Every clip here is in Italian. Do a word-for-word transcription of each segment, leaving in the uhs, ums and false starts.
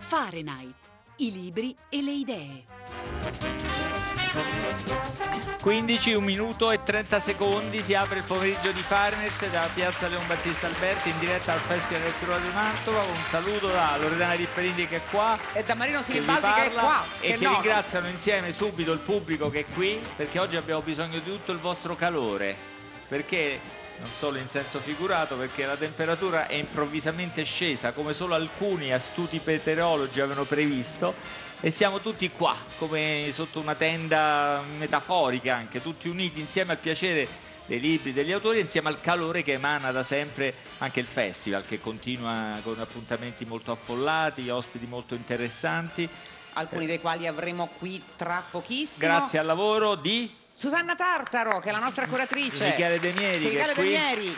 Fahrenheit, i libri e le idee. quindici, un minuto e trenta secondi, si apre il pomeriggio di Fahrenheit da Piazza Leon Battista Alberti in diretta al Festival del Lettura di Mantova. Un saluto da Loredana Di Perindi che è qua e da Marino Sinibaldi che, che è qua e che, che ringraziano insieme subito il pubblico che è qui, perché oggi abbiamo bisogno di tutto il vostro calore, perché non solo in senso figurato, perché la temperatura è improvvisamente scesa come solo alcuni astuti meteorologi avevano previsto, e siamo tutti qua come sotto una tenda metaforica, anche tutti uniti insieme al piacere dei libri, degli autori, insieme al calore che emana da sempre anche il festival, che continua con appuntamenti molto affollati, ospiti molto interessanti, alcuni dei quali avremo qui tra pochissimo grazie al lavoro di Susanna Tartaro, che è la nostra curatrice, Michele De Mieri, Michele De Mieri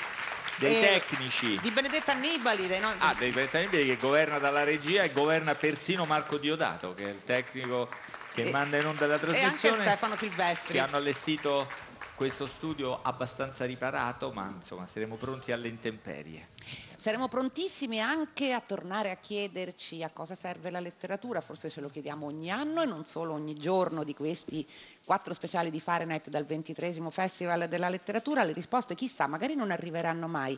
dei eh, tecnici, di Benedetta Nibali, dei no... ah, di Benedetta Nibali che governa dalla regia, e governa persino Marco Diodato, che è il tecnico che e, manda in onda la trasmissione, e anche Stefano Silvestri, che hanno allestito questo studio abbastanza riparato, ma insomma saremo pronti alle intemperie. Saremo prontissimi anche a tornare a chiederci a cosa serve la letteratura, forse ce lo chiediamo ogni anno e non solo ogni giorno di questi quattro speciali di Fahrenheit dal ventitreesimo Festival della Letteratura. Le risposte chissà, magari non arriveranno mai.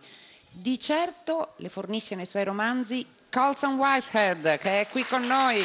Di certo le fornisce nei suoi romanzi Colson Whitehead, che è qui con noi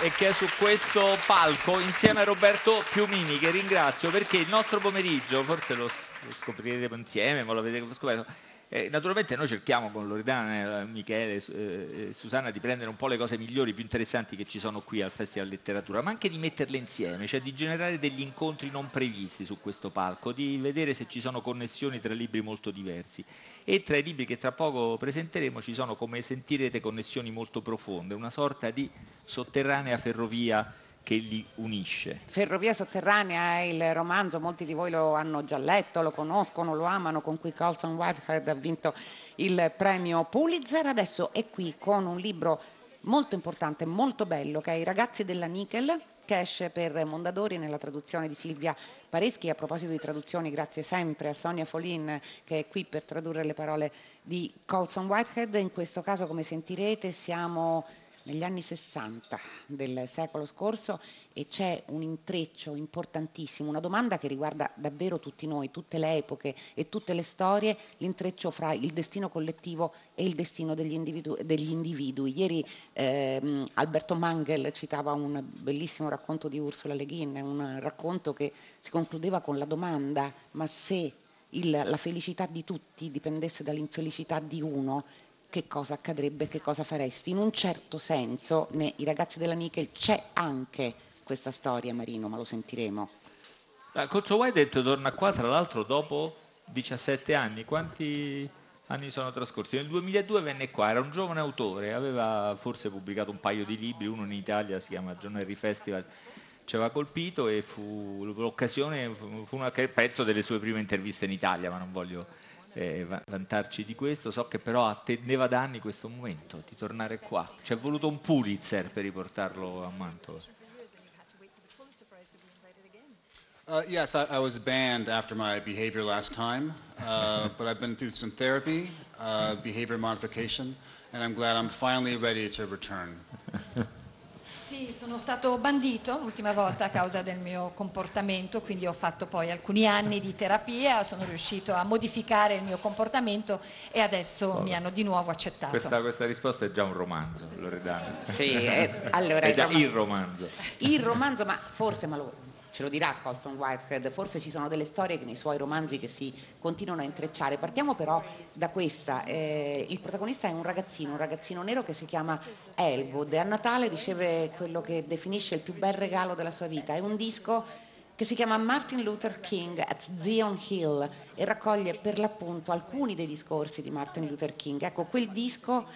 e che è su questo palco insieme a Roberto Piumini, che ringrazio, perché il nostro pomeriggio, forse lo scopriremo insieme, ma lo avete scoperto. Eh, naturalmente noi cerchiamo con Loredana, Michele e eh, Susanna di prendere un po' le cose migliori, più interessanti che ci sono qui al Festival Letteratura, ma anche di metterle insieme, cioè di generare degli incontri non previsti su questo palco, di vedere se ci sono connessioni tra libri molto diversi. E tra i libri che tra poco presenteremo ci sono, come sentirete, connessioni molto profonde, una sorta di sotterranea ferrovia che li unisce. Ferrovia sotterranea è il romanzo, molti di voi lo hanno già letto, lo conoscono, lo amano, con cui Colson Whitehead ha vinto il premio Pulitzer. Adesso è qui con un libro molto importante, molto bello, che è I ragazzi della Nickel, che esce per Mondadori nella traduzione di Silvia Pareschi. A proposito di traduzioni, grazie sempre a Sonia Folin, che è qui per tradurre le parole di Colson Whitehead. In questo caso, come sentirete, siamo negli anni sessanta del secolo scorso e c'è un intreccio importantissimo, una domanda che riguarda davvero tutti noi, tutte le epoche e tutte le storie, l'intreccio fra il destino collettivo e il destino degli individui. Degli individui. Ieri ehm, Alberto Mangel citava un bellissimo racconto di Ursula Le Guin, un racconto che si concludeva con la domanda: ma se il, la felicità di tutti dipendesse dall'infelicità di uno, che cosa accadrebbe, che cosa faresti? In un certo senso, nei ragazzi della Nickel c'è anche questa storia, Marino, ma lo sentiremo. Colson Whitehead torna qua, tra l'altro, dopo diciassette anni. Quanti anni sono trascorsi? Nel duemiladue venne qua, era un giovane autore, aveva forse pubblicato un paio di libri, uno in Italia, si chiama John Henry Festival, ci aveva colpito, e fu l'occasione, fu un pezzo delle sue prime interviste in Italia, ma non voglio Eh, vantarci di questo. So che però attendeva da anni questo momento di tornare qua, ci è voluto un Pulitzer per riportarlo a Mantova. Uh, yes, I, I was banned after my behavior last time, uh, but I've been through some therapy, uh, behavior modification, and I'm glad I'm finally ready to return. Sì, sono stato bandito l'ultima volta a causa del mio comportamento, quindi ho fatto poi alcuni anni di terapia, sono riuscito a modificare il mio comportamento e adesso allora mi hanno di nuovo accettato. Questa, questa risposta è già un romanzo, Loredana. Sì, è, allora, è già il romanzo. Il romanzo, ma forse, ma lo, ce lo dirà Colson Whitehead, forse ci sono delle storie nei suoi romanzi che si continuano a intrecciare. Partiamo però da questa. Eh, il protagonista è un ragazzino, un ragazzino nero che si chiama Elwood, e a Natale riceve quello che definisce il più bel regalo della sua vita. È un disco che si chiama Martin Luther King at Zion Hill e raccoglie per l'appunto alcuni dei discorsi di Martin Luther King. Ecco, quel disco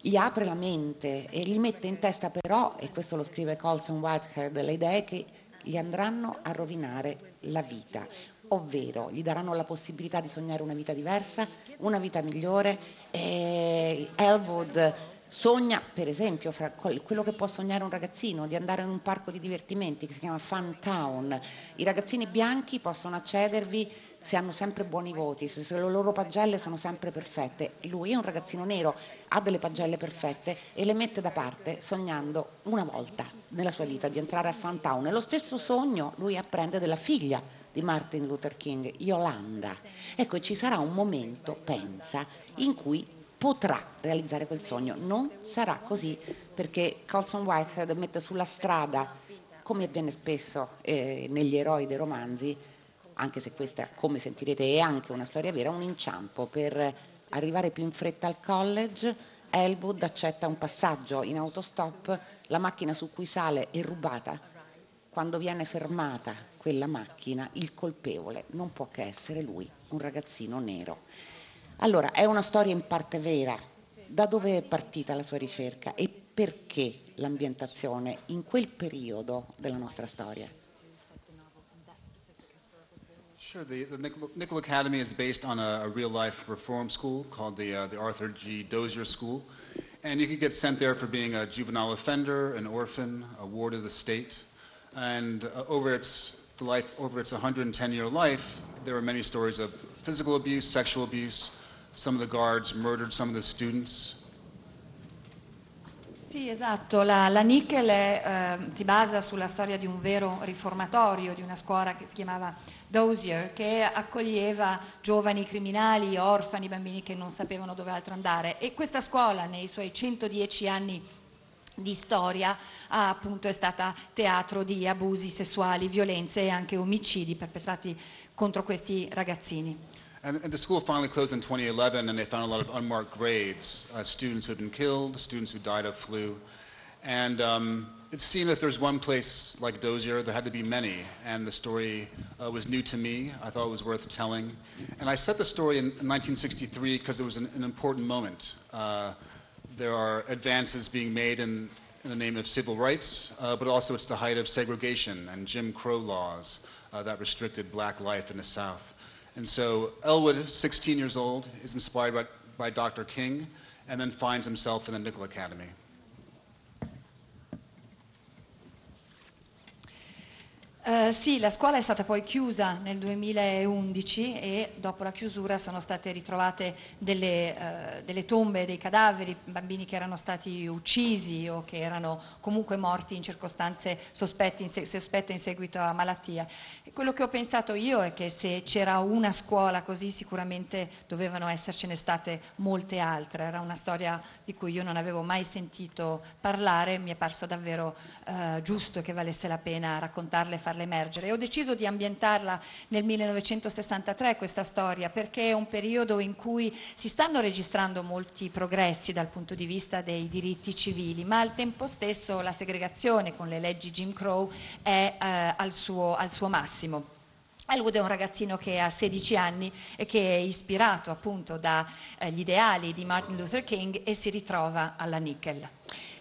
gli apre la mente e gli mette in testa però, e questo lo scrive Colson Whitehead, le idee che gli andranno a rovinare la vita, ovvero gli daranno la possibilità di sognare una vita diversa, una vita migliore. E Elwood sogna, per esempio, fra quello che può sognare un ragazzino, di andare in un parco di divertimenti che si chiama Fun Town. I ragazzini bianchi possono accedervi se hanno sempre buoni voti, se, se le loro pagelle sono sempre perfette. Lui è un ragazzino nero, ha delle pagelle perfette e le mette da parte sognando una volta nella sua vita di entrare a Funtown. E lo stesso sogno lui apprende della figlia di Martin Luther King, Yolanda. Ecco, ci sarà un momento, pensa, in cui potrà realizzare quel sogno. Non sarà così perché Colson Whitehead mette sulla strada, come avviene spesso eh, negli eroi dei romanzi, anche se questa, come sentirete, è anche una storia vera, un inciampo per arrivare più in fretta al college. Elwood accetta un passaggio in autostop, la macchina su cui sale è rubata. Quando viene fermata quella macchina, il colpevole non può che essere lui, un ragazzino nero. Allora, è una storia in parte vera. Da dove è partita la sua ricerca e perché l'ambientazione in quel periodo della nostra storia? Sure. The, the Nickel Academy is based on a, a real-life reform school called the, uh, the Arthur G. Dozier School, and you could get sent there for being a juvenile offender, an orphan, a ward of the state. And uh, over its life, over its one hundred ten year life, there were many stories of physical abuse, sexual abuse. Some of the guards murdered some of the students. Sì, esatto, la, la Nickel eh, si basa sulla storia di un vero riformatorio, di una scuola che si chiamava Dozier, che accoglieva giovani criminali, orfani, bambini che non sapevano dove altro andare, e questa scuola nei suoi centodieci anni di storia ah, appunto è stata teatro di abusi sessuali, violenze e anche omicidi perpetrati contro questi ragazzini. And, and the school finally closed in twenty eleven, and they found a lot of unmarked graves, uh, students who had been killed, students who died of flu. And um, it seemed if there's one place like Dozier, there had to be many. And the story uh, was new to me. I thought it was worth telling. And I set the story in, in nineteen sixty-three because it was an, an important moment. Uh, there are advances being made in, in the name of civil rights, uh, but also it's the height of segregation and Jim Crow laws uh, that restricted black life in the South. And so Elwood, sixteen years old, is inspired by, by Doctor King and then finds himself in the Nickel Academy. Uh, sì, la scuola è stata poi chiusa nel duemilaundici e dopo la chiusura sono state ritrovate delle, uh, delle tombe, dei cadaveri, bambini che erano stati uccisi o che erano comunque morti in circostanze sospette in, se sospette in seguito a malattia. E quello che ho pensato io è che se c'era una scuola così sicuramente dovevano essercene state molte altre. Era una storia di cui io non avevo mai sentito parlare, mi è parso davvero uh, giusto che valesse la pena raccontarle e farle emergere. E ho deciso di ambientarla nel millenovecentosessantatré, questa storia, perché è un periodo in cui si stanno registrando molti progressi dal punto di vista dei diritti civili, ma al tempo stesso la segregazione con le leggi Jim Crow è eh, al suo, al suo massimo. Elwood è un ragazzino che ha sedici anni e che è ispirato appunto dagli eh, ideali di Martin Luther King e si ritrova alla Nickel.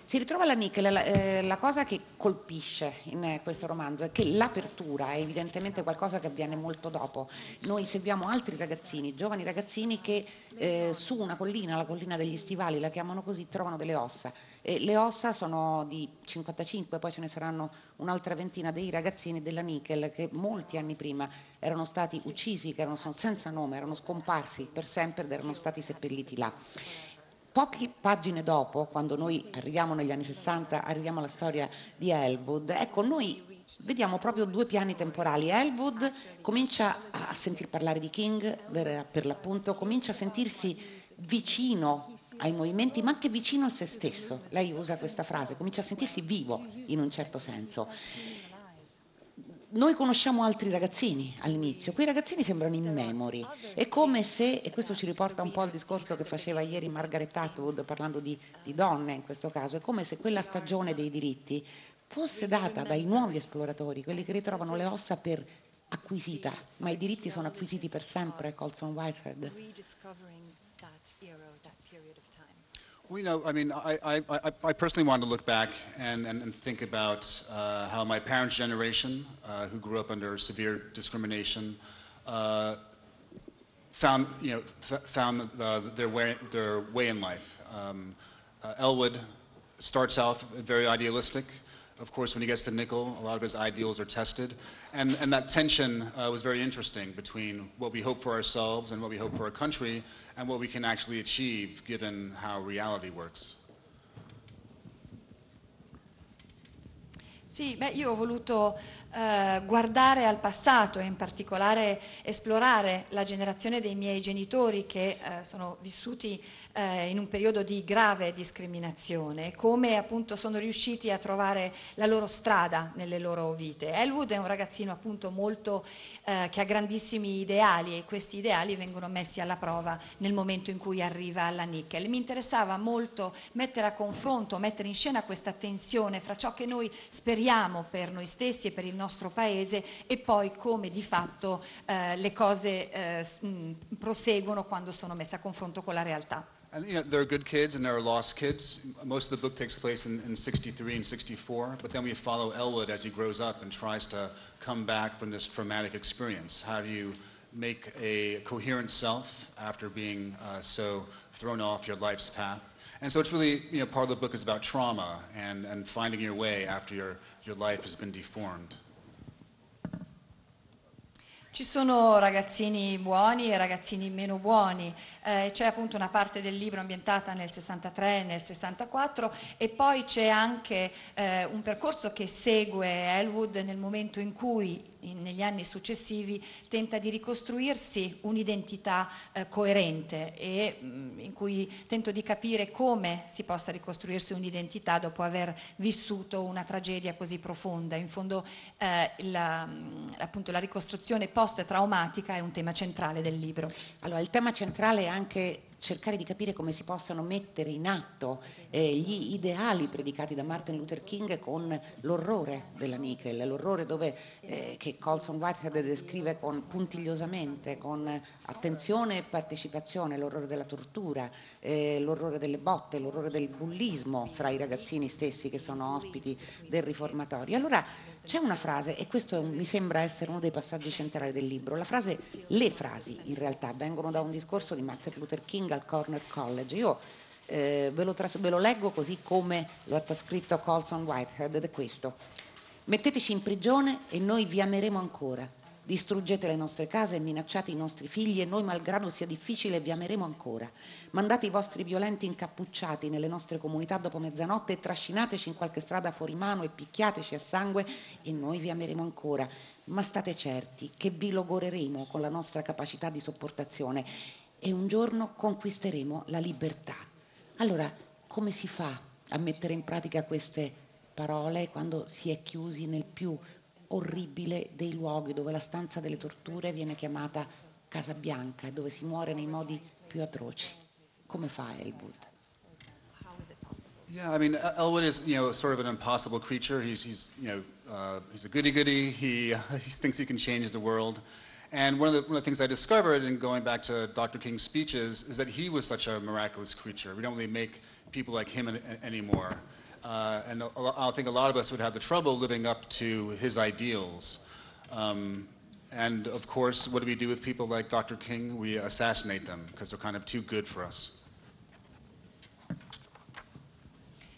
Si ritrova la Nickel. La, eh, la cosa che colpisce in eh, questo romanzo è che l'apertura è evidentemente qualcosa che avviene molto dopo. Noi seguiamo altri ragazzini, giovani ragazzini che eh, su una collina, la collina degli stivali, la chiamano così, trovano delle ossa. E le ossa sono di cinquantacinque, poi ce ne saranno un'altra ventina dei ragazzini della Nickel che molti anni prima erano stati uccisi, che erano senza nome, erano scomparsi per sempre ed erano stati seppelliti là. Poche pagine dopo, quando noi arriviamo negli anni sessanta, arriviamo alla storia di Elwood, ecco, noi vediamo proprio due piani temporali. Elwood comincia a sentir parlare di King, per, per l'appunto, comincia a sentirsi vicino ai movimenti, ma anche vicino a se stesso. Lei usa questa frase, comincia a sentirsi vivo in un certo senso. Noi conosciamo altri ragazzini all'inizio, quei ragazzini sembrano immemori, è come se, e questo ci riporta un po' al discorso che faceva ieri Margaret Atwood parlando di, di donne in questo caso, è come se quella stagione dei diritti fosse data dai nuovi esploratori, quelli che ritrovano le ossa per acquisita, ma i diritti sono acquisiti per sempre, Colson Whitehead. We know, I mean, I, I, I, I personally wanted to look back and, and, and think about uh, how my parents' generation, uh, who grew up under severe discrimination, uh, found, you know, found uh, their, way, their way in life. Um, uh, Elwood starts out very idealistic, Of course, when he gets to Nickel, a lot of his ideals are tested. And, and that tension uh, was very interesting between what we hope for ourselves and what we hope for our country and what we can actually achieve given how reality works. Sì, beh, io ho voluto eh, guardare al passato e in particolare esplorare la generazione dei miei genitori che eh, sono vissuti eh, in un periodo di grave discriminazione, come appunto sono riusciti a trovare la loro strada nelle loro vite. Elwood è un ragazzino appunto molto, eh, che ha grandissimi ideali e questi ideali vengono messi alla prova nel momento in cui arriva alla Nickel. Mi interessava molto mettere a confronto, mettere in scena questa tensione fra ciò che noi speriamo per noi stessi e per il nostro paese e poi come di fatto eh, le cose eh, mh, proseguono quando sono messe a confronto con la realtà. And, you know, there are good kids and there are lost kids. Most of the book takes place in, in sixty-three and sixty-four, but then we follow Elwood as he grows up and tries to come back from this traumatic experience. How do you make a coherent self after being uh, so thrown off your life's path? And so it's really, you know, part of the book is about trauma and, and finding your way after your, your life has been deformed. Ci sono ragazzini buoni e ragazzini meno buoni, eh, c'è appunto una parte del libro ambientata nel sessantatré e nel sessantaquattro e poi c'è anche eh, un percorso che segue Elwood nel momento in cui in, negli anni successivi tenta di ricostruirsi un'identità eh, coerente e mh, in cui tento di capire come si possa ricostruirsi un'identità dopo aver vissuto una tragedia così profonda. In fondo eh, la, appunto la ricostruzione poi post-traumatica è un tema centrale del libro. Allora, il tema centrale è anche cercare di capire come si possano mettere in atto eh, gli ideali predicati da Martin Luther King con l'orrore della Nickel, l'orrore dove, eh, che Colson Whitehead descrive con, puntigliosamente, con attenzione e partecipazione, l'orrore della tortura, eh, l'orrore delle botte, l'orrore del bullismo fra i ragazzini stessi che sono ospiti del riformatorio. Allora c'è una frase, e questo è un, mi sembra essere uno dei passaggi centrali del libro, la frase, le frasi in realtà vengono da un discorso di Martin Luther King al Corner College. Io eh, ve, lo ve lo leggo così come lo ha scritto Colson Whitehead ed è questo: metteteci in prigione e noi vi ameremo ancora, distruggete le nostre case e minacciate i nostri figli e noi malgrado sia difficile vi ameremo ancora, mandate i vostri violenti incappucciati nelle nostre comunità dopo mezzanotte e trascinateci in qualche strada fuori mano e picchiateci a sangue e noi vi ameremo ancora, ma state certi che vi logoreremo con la nostra capacità di sopportazione e un giorno conquisteremo la libertà. Allora, come si fa a mettere in pratica queste parole quando si è chiusi nel più orribile dei luoghi, dove la stanza delle torture viene chiamata Casa Bianca e dove si muore nei modi più atroci? Come fa Elwood? Yeah, I mean, Elwood is, you know, sort of an impossible creature. He's, he's you know, uh, he's a goody-goody. He, uh, he thinks he can change the world. And one of, the, one of the things I discovered in going back to Doctor King's speeches is that he was such a miraculous creature. We don't really make people like him an, an, anymore. Uh, and I think a lot of us would have the trouble living up to his ideals. Um, and of course, what do we do with people like Doctor King? We assassinate them because they're kind of too good for us.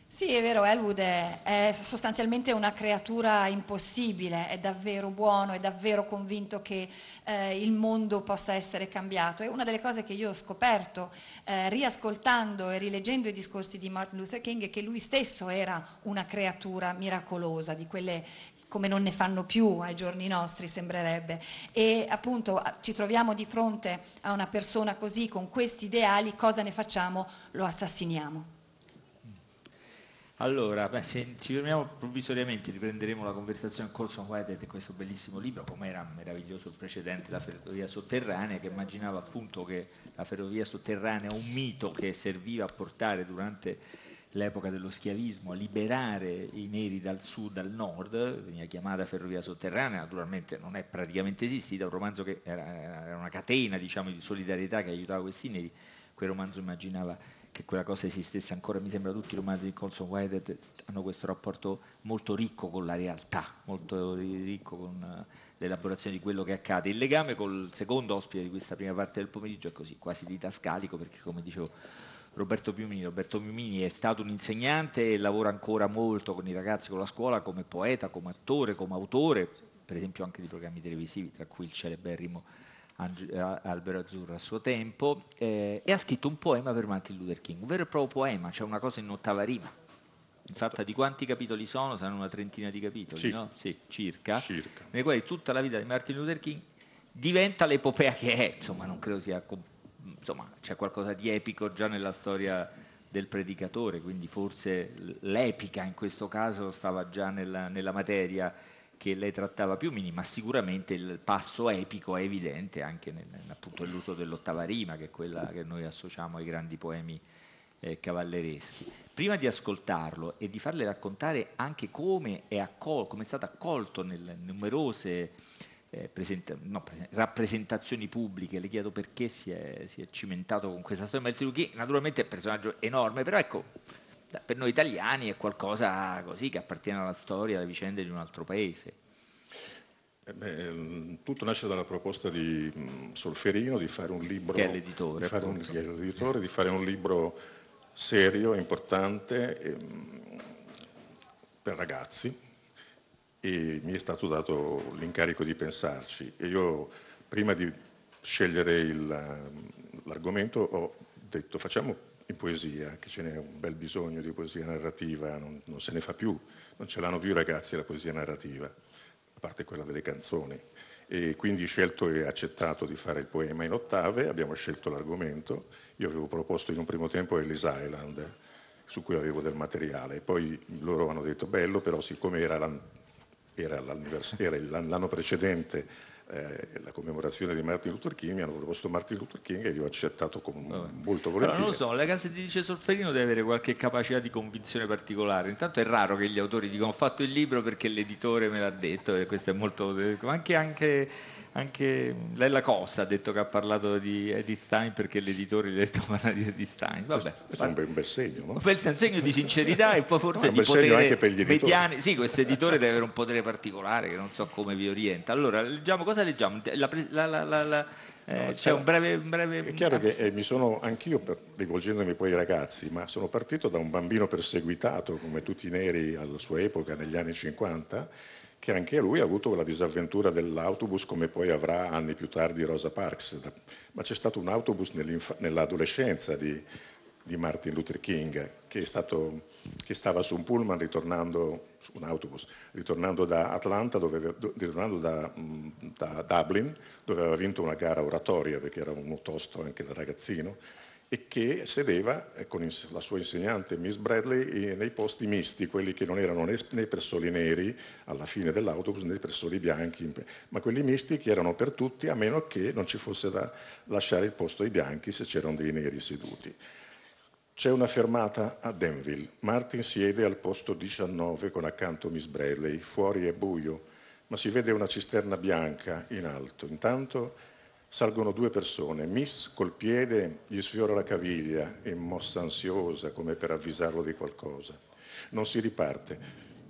Sì, è vero, Elwood è, è sostanzialmente una creatura impossibile, è davvero buono, è davvero convinto che eh, il mondo possa essere cambiato. E una delle cose che io ho scoperto, eh, riascoltando e rileggendo i discorsi di Martin Luther King, è che lui stesso era una creatura miracolosa, di quelle come non ne fanno più ai giorni nostri, sembrerebbe. E appunto ci troviamo di fronte a una persona così, con questi ideali, cosa ne facciamo? Lo assassiniamo. Allora, beh, se ci fermiamo provvisoriamente riprenderemo la conversazione con Colson Whitehead e questo bellissimo libro, come era meraviglioso il precedente, La ferrovia sotterranea, che immaginava appunto che la ferrovia sotterranea, un mito che serviva a portare durante l'epoca dello schiavismo a liberare i neri dal sud al nord, veniva chiamata ferrovia sotterranea, naturalmente non è praticamente esistita, un romanzo che era, era una catena, diciamo, di solidarietà che aiutava questi neri. Quel romanzo immaginava che quella cosa esistesse ancora. Mi sembra tutti i romanzi di Colson Whitehead hanno questo rapporto molto ricco con la realtà, molto ricco con l'elaborazione di quello che accade. Il legame col secondo ospite di questa prima parte del pomeriggio è così, quasi didascalico, perché come dicevo Roberto Piumini. Roberto Piumini è stato un insegnante e lavora ancora molto con i ragazzi, con la scuola, come poeta, come attore, come autore, per esempio anche di programmi televisivi, tra cui il celeberrimo Albero Azzurro a suo tempo, eh, e ha scritto un poema per Martin Luther King, un vero e proprio poema, c'è cioè una cosa in ottava rima. Infatti, di quanti capitoli sono? Saranno una trentina di capitoli, sì. No? Sì, circa, circa. Nei quali tutta la vita di Martin Luther King diventa l'epopea che è, insomma, non credo sia... insomma, c'è qualcosa di epico già nella storia del predicatore, quindi forse l'epica in questo caso stava già nella, nella materia che lei trattava Piumini, ma sicuramente il passo epico è evidente anche nel, appunto nell'uso dell'ottava rima, che è quella che noi associamo ai grandi poemi eh, cavallereschi. Prima di ascoltarlo e di farle raccontare anche come è, accol- come è stato accolto nelle numerose eh, presenta- no, pre- rappresentazioni pubbliche, le chiedo perché si è, si è cimentato con questa storia, ma il naturalmente è un personaggio enorme, però ecco... per noi italiani è qualcosa così che appartiene alla storia, alle vicende di un altro paese. Eh beh, tutto nasce dalla proposta di mh, Solferino di fare un libro, che è l'editore, di fare un, che è l'editore, di fare un libro serio, importante e, mh, per ragazzi, e mi è stato dato l'incarico di pensarci, e io prima di scegliere il, l'argomento ho detto facciamo in poesia, che ce n'è un bel bisogno di poesia narrativa, non, non se ne fa più, non ce l'hanno più i ragazzi la poesia narrativa, a parte quella delle canzoni. E quindi scelto e accettato di fare il poema in ottave, abbiamo scelto l'argomento, io avevo proposto in un primo tempo Ellis Island, su cui avevo del materiale, poi loro hanno detto bello, però siccome era, l'an, era, era l'anno precedente Eh, la commemorazione di Martin Luther King, mi hanno proposto Martin Luther King e io ho accettato con Vabbè. molto volentieri. Allora, non lo so, la casa editrice Solferino deve avere qualche capacità di convinzione particolare. Intanto è raro che gli autori dicano ho fatto il libro perché l'editore me l'ha detto, e questo è molto... anche, anche, anche Lella Costa ha detto che ha parlato di Edith Stein perché l'editore gli ha detto parla di Edith Stein. Vabbè, questo è un bel segno, no? Un segno di sincerità e poi forse no, di potere anche per gli mediani. Sì, questo editore deve avere un potere particolare che non so come vi orienta. Allora, leggiamo cosa Cosa leggiamo? La, la, la, la, la, eh, no, c'è un breve, un breve... È chiaro che eh, mi sono anch'io, per, rivolgendomi poi ai ragazzi, ma sono partito da un bambino perseguitato, come tutti i neri alla sua epoca, negli anni cinquanta, che anche lui ha avuto la disavventura dell'autobus, come poi avrà anni più tardi Rosa Parks. Da, ma c'è stato un autobus nell'adolescenza di, di Martin Luther King, che, è stato, che stava su un pullman ritornando... un autobus, ritornando da Atlanta, dove, do, ritornando da, da Dublin, dove aveva vinto una gara oratoria, perché era uno tosto anche da ragazzino, e che sedeva con la sua insegnante Miss Bradley nei posti misti, quelli che non erano né per soli neri alla fine dell'autobus né per soli bianchi, ma quelli misti che erano per tutti, a meno che non ci fosse da lasciare il posto ai bianchi se c'erano dei neri seduti. C'è una fermata a Danville. Martin siede al posto diciannove con accanto Miss Bradley. Fuori è buio, ma si vede una cisterna bianca in alto. Intanto salgono due persone. Miss col piede gli sfiora la caviglia e mossa ansiosa come per avvisarlo di qualcosa. Non si riparte.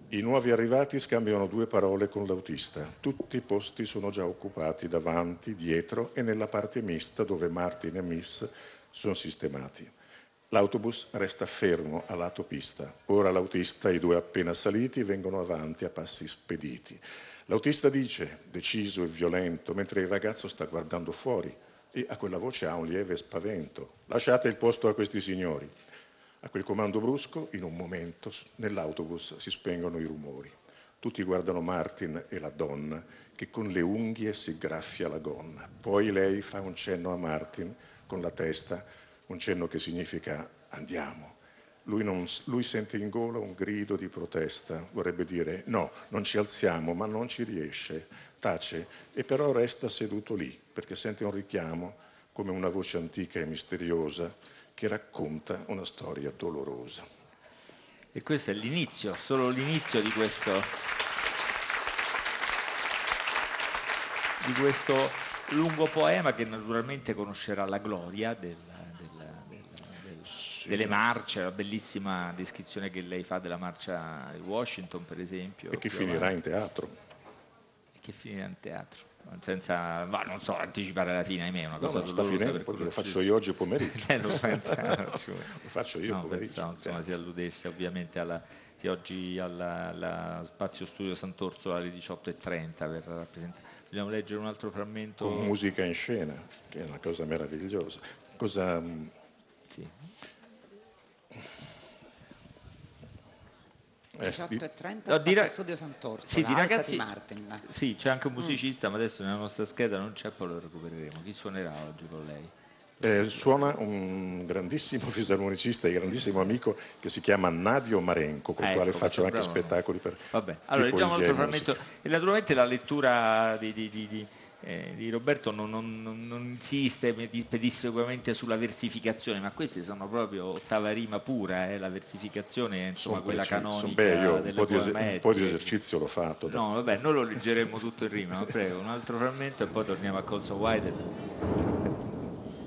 I nuovi arrivati scambiano due parole con l'autista. Tutti i posti sono già occupati davanti, dietro e nella parte mista dove Martin e Miss sono sistemati. L'autobus resta fermo a lato pista. Ora l'autista e i due appena saliti vengono avanti a passi spediti. L'autista dice, deciso e violento, mentre il ragazzo sta guardando fuori e a quella voce ha un lieve spavento. Lasciate il posto a questi signori. A quel comando brusco, in un momento, nell'autobus si spengono i rumori. Tutti guardano Martin e la donna che con le unghie si graffia la gonna. Poi lei fa un cenno a Martin con la testa, un cenno che significa andiamo. Lui, non, lui sente in gola un grido di protesta, vorrebbe dire no, non ci alziamo, ma non ci riesce, tace e però resta seduto lì perché sente un richiamo come una voce antica e misteriosa che racconta una storia dolorosa. E questo è l'inizio, solo l'inizio di questo, di questo lungo poema che naturalmente conoscerà la gloria del delle marce, la bellissima descrizione che lei fa della marcia di Washington, per esempio. E che finirà avanti. In teatro. che finire al teatro. Senza, ma non so, anticipare la fine, ahimè, è una cosa no, sta finendo, poi lo faccio io oggi pomeriggio. eh, lo, lo faccio io no, pomeriggio. Pensavo, insomma, si alludesse ovviamente alla, sì, oggi alla Spazio Studio Sant'Orsola alle diciotto e trenta per rappresentare. Vogliamo leggere un altro frammento? Con musica in scena, che è una cosa meravigliosa. Cosa... Sì. diciotto e trenta no, di ra- Studio Sant'Orsola, sì, di ragazzi, di Martin. Sì, c'è anche un musicista, mm. ma adesso nella nostra scheda non c'è, poi lo recupereremo. Chi suonerà oggi con lei? Eh, suona un grandissimo fisarmonicista e grandissimo amico che si chiama Nadio Marenco, con il ecco, quale faccio anche bravo, spettacoli per vabbè. Allora, leggiamo un altro frammento. E naturalmente la lettura di, di, di, di, eh, di Roberto non, non, non insiste pedissequamente sulla versificazione, ma queste sono proprio ottava rima pura, eh, la versificazione è insomma sono quella precisi, canonica beh, io della un po, eser- un po' di esercizio l'ho fatto. No, vabbè, noi lo leggeremo tutto in rima, ma prego, un altro frammento e poi torniamo a Colson Whitehead.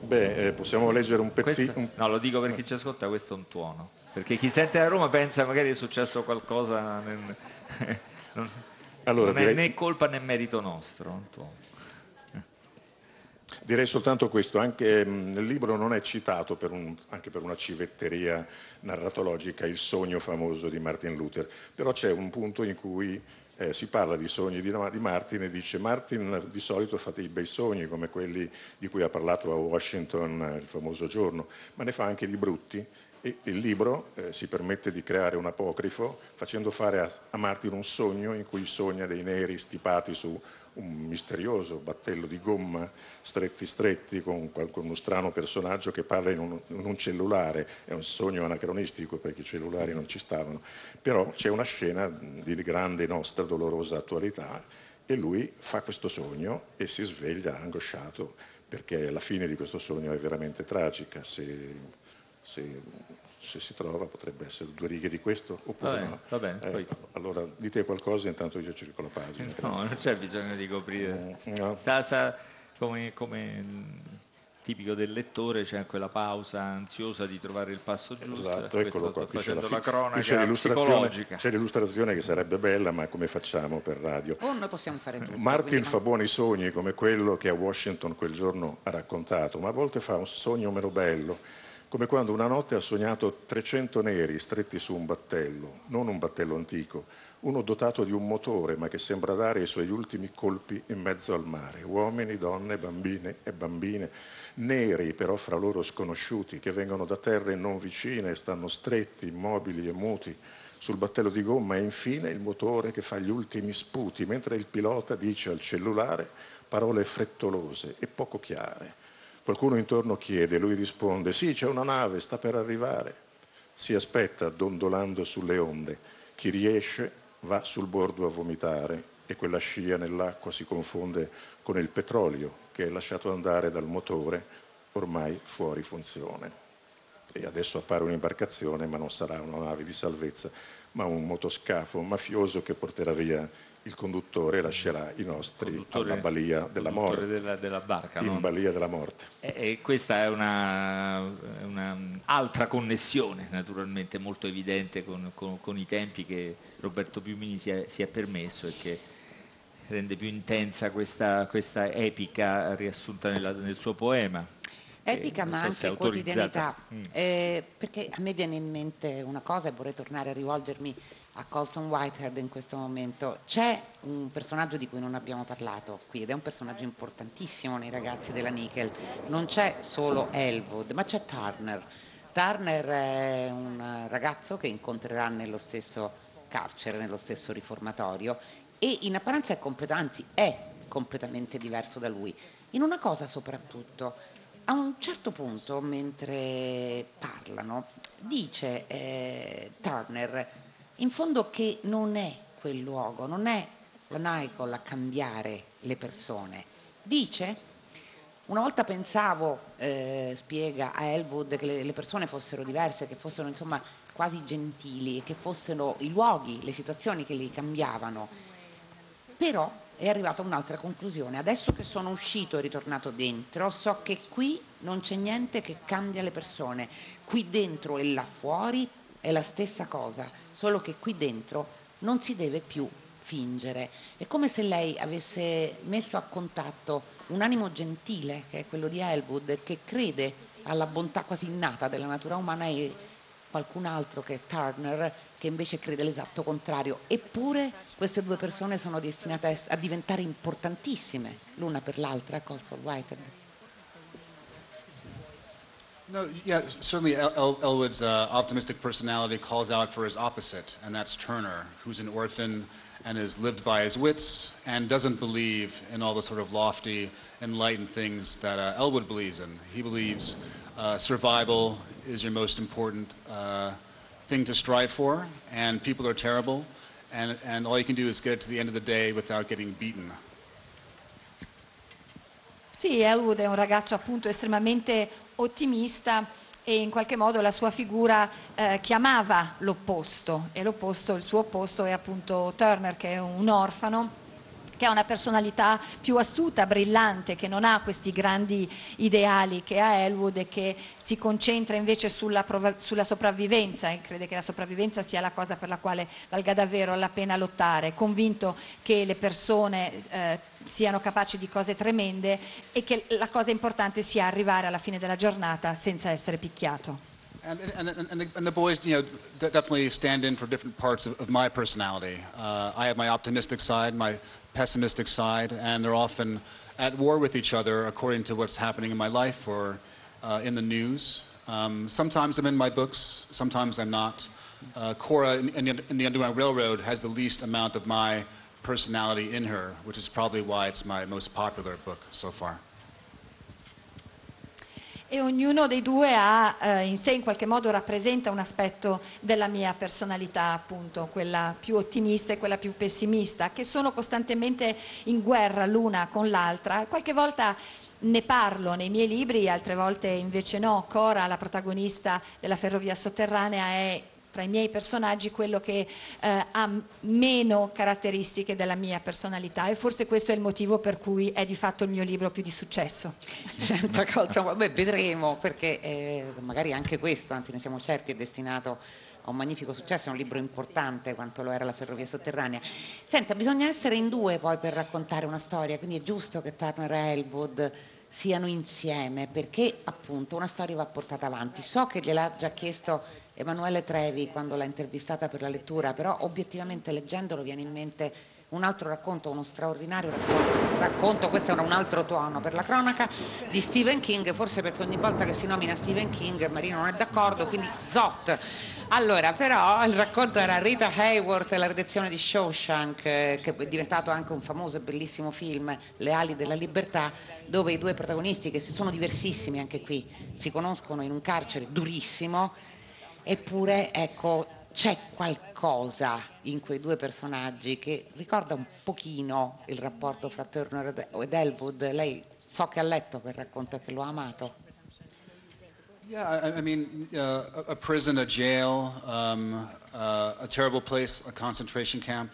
Beh, eh, possiamo leggere un pezzetto. No, lo dico perché ci ascolta, questo è un tuono. Perché chi sente la Roma pensa magari è successo qualcosa. Nel... non allora, non direi... è né colpa né merito nostro. Un tuono. Direi soltanto questo, anche mh, nel libro non è citato, per un, anche per una civetteria narratologica, il sogno famoso di Martin Luther. Però c'è un punto in cui Eh, si parla di sogni di, di Martin e dice: Martin di solito fa dei bei sogni come quelli di cui ha parlato a Washington, il famoso giorno, ma ne fa anche di brutti, e il libro eh, si permette di creare un apocrifo facendo fare a, a Martin un sogno in cui sogna dei neri stipati su un misterioso battello di gomma, stretti stretti, con, con uno strano personaggio che parla in un, in un cellulare. È un sogno anacronistico perché i cellulari non ci stavano, però c'è una scena di grande nostra dolorosa attualità e lui fa questo sogno e si sveglia angosciato perché la fine di questo sogno è veramente tragica. Se... Se, se si trova potrebbe essere due righe di questo oppure va bene, no. Va bene, eh, poi... Allora dite qualcosa, intanto io cerco la pagina. No, grazie. Non c'è bisogno di coprire. No. Sa, sa, come, come tipico del lettore c'è quella pausa ansiosa di trovare il passo giusto. Esatto, eccolo qua. Qui c'è la, la cronaca, c'è l'illustrazione, c'è l'illustrazione che sarebbe bella, ma come facciamo per radio? Oh, noi possiamo fare tutto. Martin fa non... buoni sogni come quello che a Washington quel giorno ha raccontato, ma a volte fa un sogno meno bello, come quando una notte ha sognato trecento neri stretti su un battello, non un battello antico, uno dotato di un motore ma che sembra dare i suoi ultimi colpi in mezzo al mare, uomini, donne, bambine e bambine, neri però fra loro sconosciuti, che vengono da terre non vicine e stanno stretti, immobili e muti sul battello di gomma, e infine il motore che fa gli ultimi sputi, mentre il pilota dice al cellulare parole frettolose e poco chiare. Qualcuno intorno chiede, lui risponde: sì, c'è una nave, sta per arrivare. Si aspetta dondolando sulle onde. Chi riesce va sul bordo a vomitare e quella scia nell'acqua si confonde con il petrolio che è lasciato andare dal motore, ormai fuori funzione. E adesso appare un'imbarcazione, ma non sarà una nave di salvezza, ma un motoscafo mafioso che porterà via il conduttore, lascerà i nostri alla balia della morte, della, della barca, in no? balia della morte. E, e questa è una, una altra connessione naturalmente molto evidente con, con, con i tempi che Roberto Piumini si è, si è permesso e che rende più intensa questa, questa epica riassunta nella, nel suo poema. Epica ma so anche quotidianità, mm. eh, perché a me viene in mente una cosa e vorrei tornare a rivolgermi a Colson Whitehead in questo momento. C'è un personaggio di cui non abbiamo parlato qui ed è un personaggio importantissimo nei ragazzi della Nickel. Non c'è solo Elwood, ma c'è Turner. Turner è un ragazzo che incontrerà nello stesso carcere, nello stesso riformatorio, e in apparenza è, complet- anzi, è completamente diverso da lui. In una cosa soprattutto, a un certo punto mentre parlano dice eh, Turner in fondo che non è quel luogo, non è la Nickel a cambiare le persone. Dice: una volta pensavo, eh, spiega a Elwood, che le, le persone fossero diverse, che fossero insomma quasi gentili, che fossero i luoghi, le situazioni che li cambiavano. Però è arrivata un'altra conclusione: adesso che sono uscito e ritornato dentro, so che qui non c'è niente che cambia le persone. Qui dentro e là fuori è la stessa cosa, solo che qui dentro non si deve più fingere. È come se lei avesse messo a contatto un animo gentile, che è quello di Elwood, che crede alla bontà quasi innata della natura umana, e qualcun altro, che è Turner, che invece crede l'esatto contrario. Eppure queste due persone sono destinate a diventare importantissime l'una per l'altra. Colson Whitehead. No, yeah, certainly El- Elwood's uh, optimistic personality calls out for his opposite, and that's Turner, who's an orphan and is lived by his wits and doesn't believe in all the sort of lofty, enlightened things that uh, Elwood believes in. He believes uh, survival is your most important uh, thing to strive for, and people are terrible, and, and all you can do is get to the end of the day without getting beaten. Sì, Elwood è un ragazzo appunto estremamente ottimista, e in qualche modo la sua figura eh, chiamava l'opposto, e l'opposto, il suo opposto è appunto Turner, che è un orfano, che ha una personalità più astuta, brillante, che non ha questi grandi ideali che ha Elwood, e che si concentra invece sulla, prov- sulla sopravvivenza, e crede che la sopravvivenza sia la cosa per la quale valga davvero la pena lottare, convinto che le persone eh, siano capaci di cose tremende e che la cosa importante sia arrivare alla fine della giornata senza essere picchiato. And, and, and, the, and the boys, you know, d- definitely stand in for different parts of, of my personality. Uh, I have my optimistic side, my pessimistic side, and they're often at war with each other according to what's happening in my life or uh, in the news. Um, sometimes I'm in my books, sometimes I'm not. Uh, Cora in, in, in The Underground Railroad has the least amount of my personality in her, which is probably why it's my most popular book so far. E ognuno dei due ha eh, in sé, in qualche modo rappresenta un aspetto della mia personalità, appunto quella più ottimista e quella più pessimista, che sono costantemente in guerra l'una con l'altra. Qualche volta ne parlo nei miei libri, altre volte invece no. Cora, la protagonista della Ferrovia Sotterranea, è tra i miei personaggi quello che eh, ha meno caratteristiche della mia personalità, e forse questo è il motivo per cui è di fatto il mio libro più di successo. Senta, cosa, beh, vedremo, perché eh, magari anche questo, anzi ne siamo certi, è destinato a un magnifico successo. È un libro importante quanto lo era la Ferrovia Sotterranea. Senta, bisogna essere in due poi per raccontare una storia, quindi è giusto che Turner e Elwood siano insieme, perché appunto una storia va portata avanti. So che gliel'ha già chiesto Emanuele Trevi quando l'ha intervistata per la lettura, però obiettivamente leggendolo viene in mente un altro racconto, uno straordinario racconto, racconto questo era un altro tono per la cronaca, di Stephen King. Forse perché ogni volta che si nomina Stephen King Marino non è d'accordo, quindi zot. Allora, però il racconto era Rita Hayworth e la redazione di Shawshank, che è diventato anche un famoso e bellissimo film, Le ali della libertà, dove i due protagonisti, che si sono diversissimi anche qui, si conoscono in un carcere durissimo. Eppure, ecco, c'è qualcosa in quei due personaggi che ricorda un pochino il rapporto fra Turner ed Elwood. Lei so che ha letto quel racconto e che lo ha amato. Yeah, I, I mean, uh, a prison, a jail, um, uh, a terrible place, a concentration camp,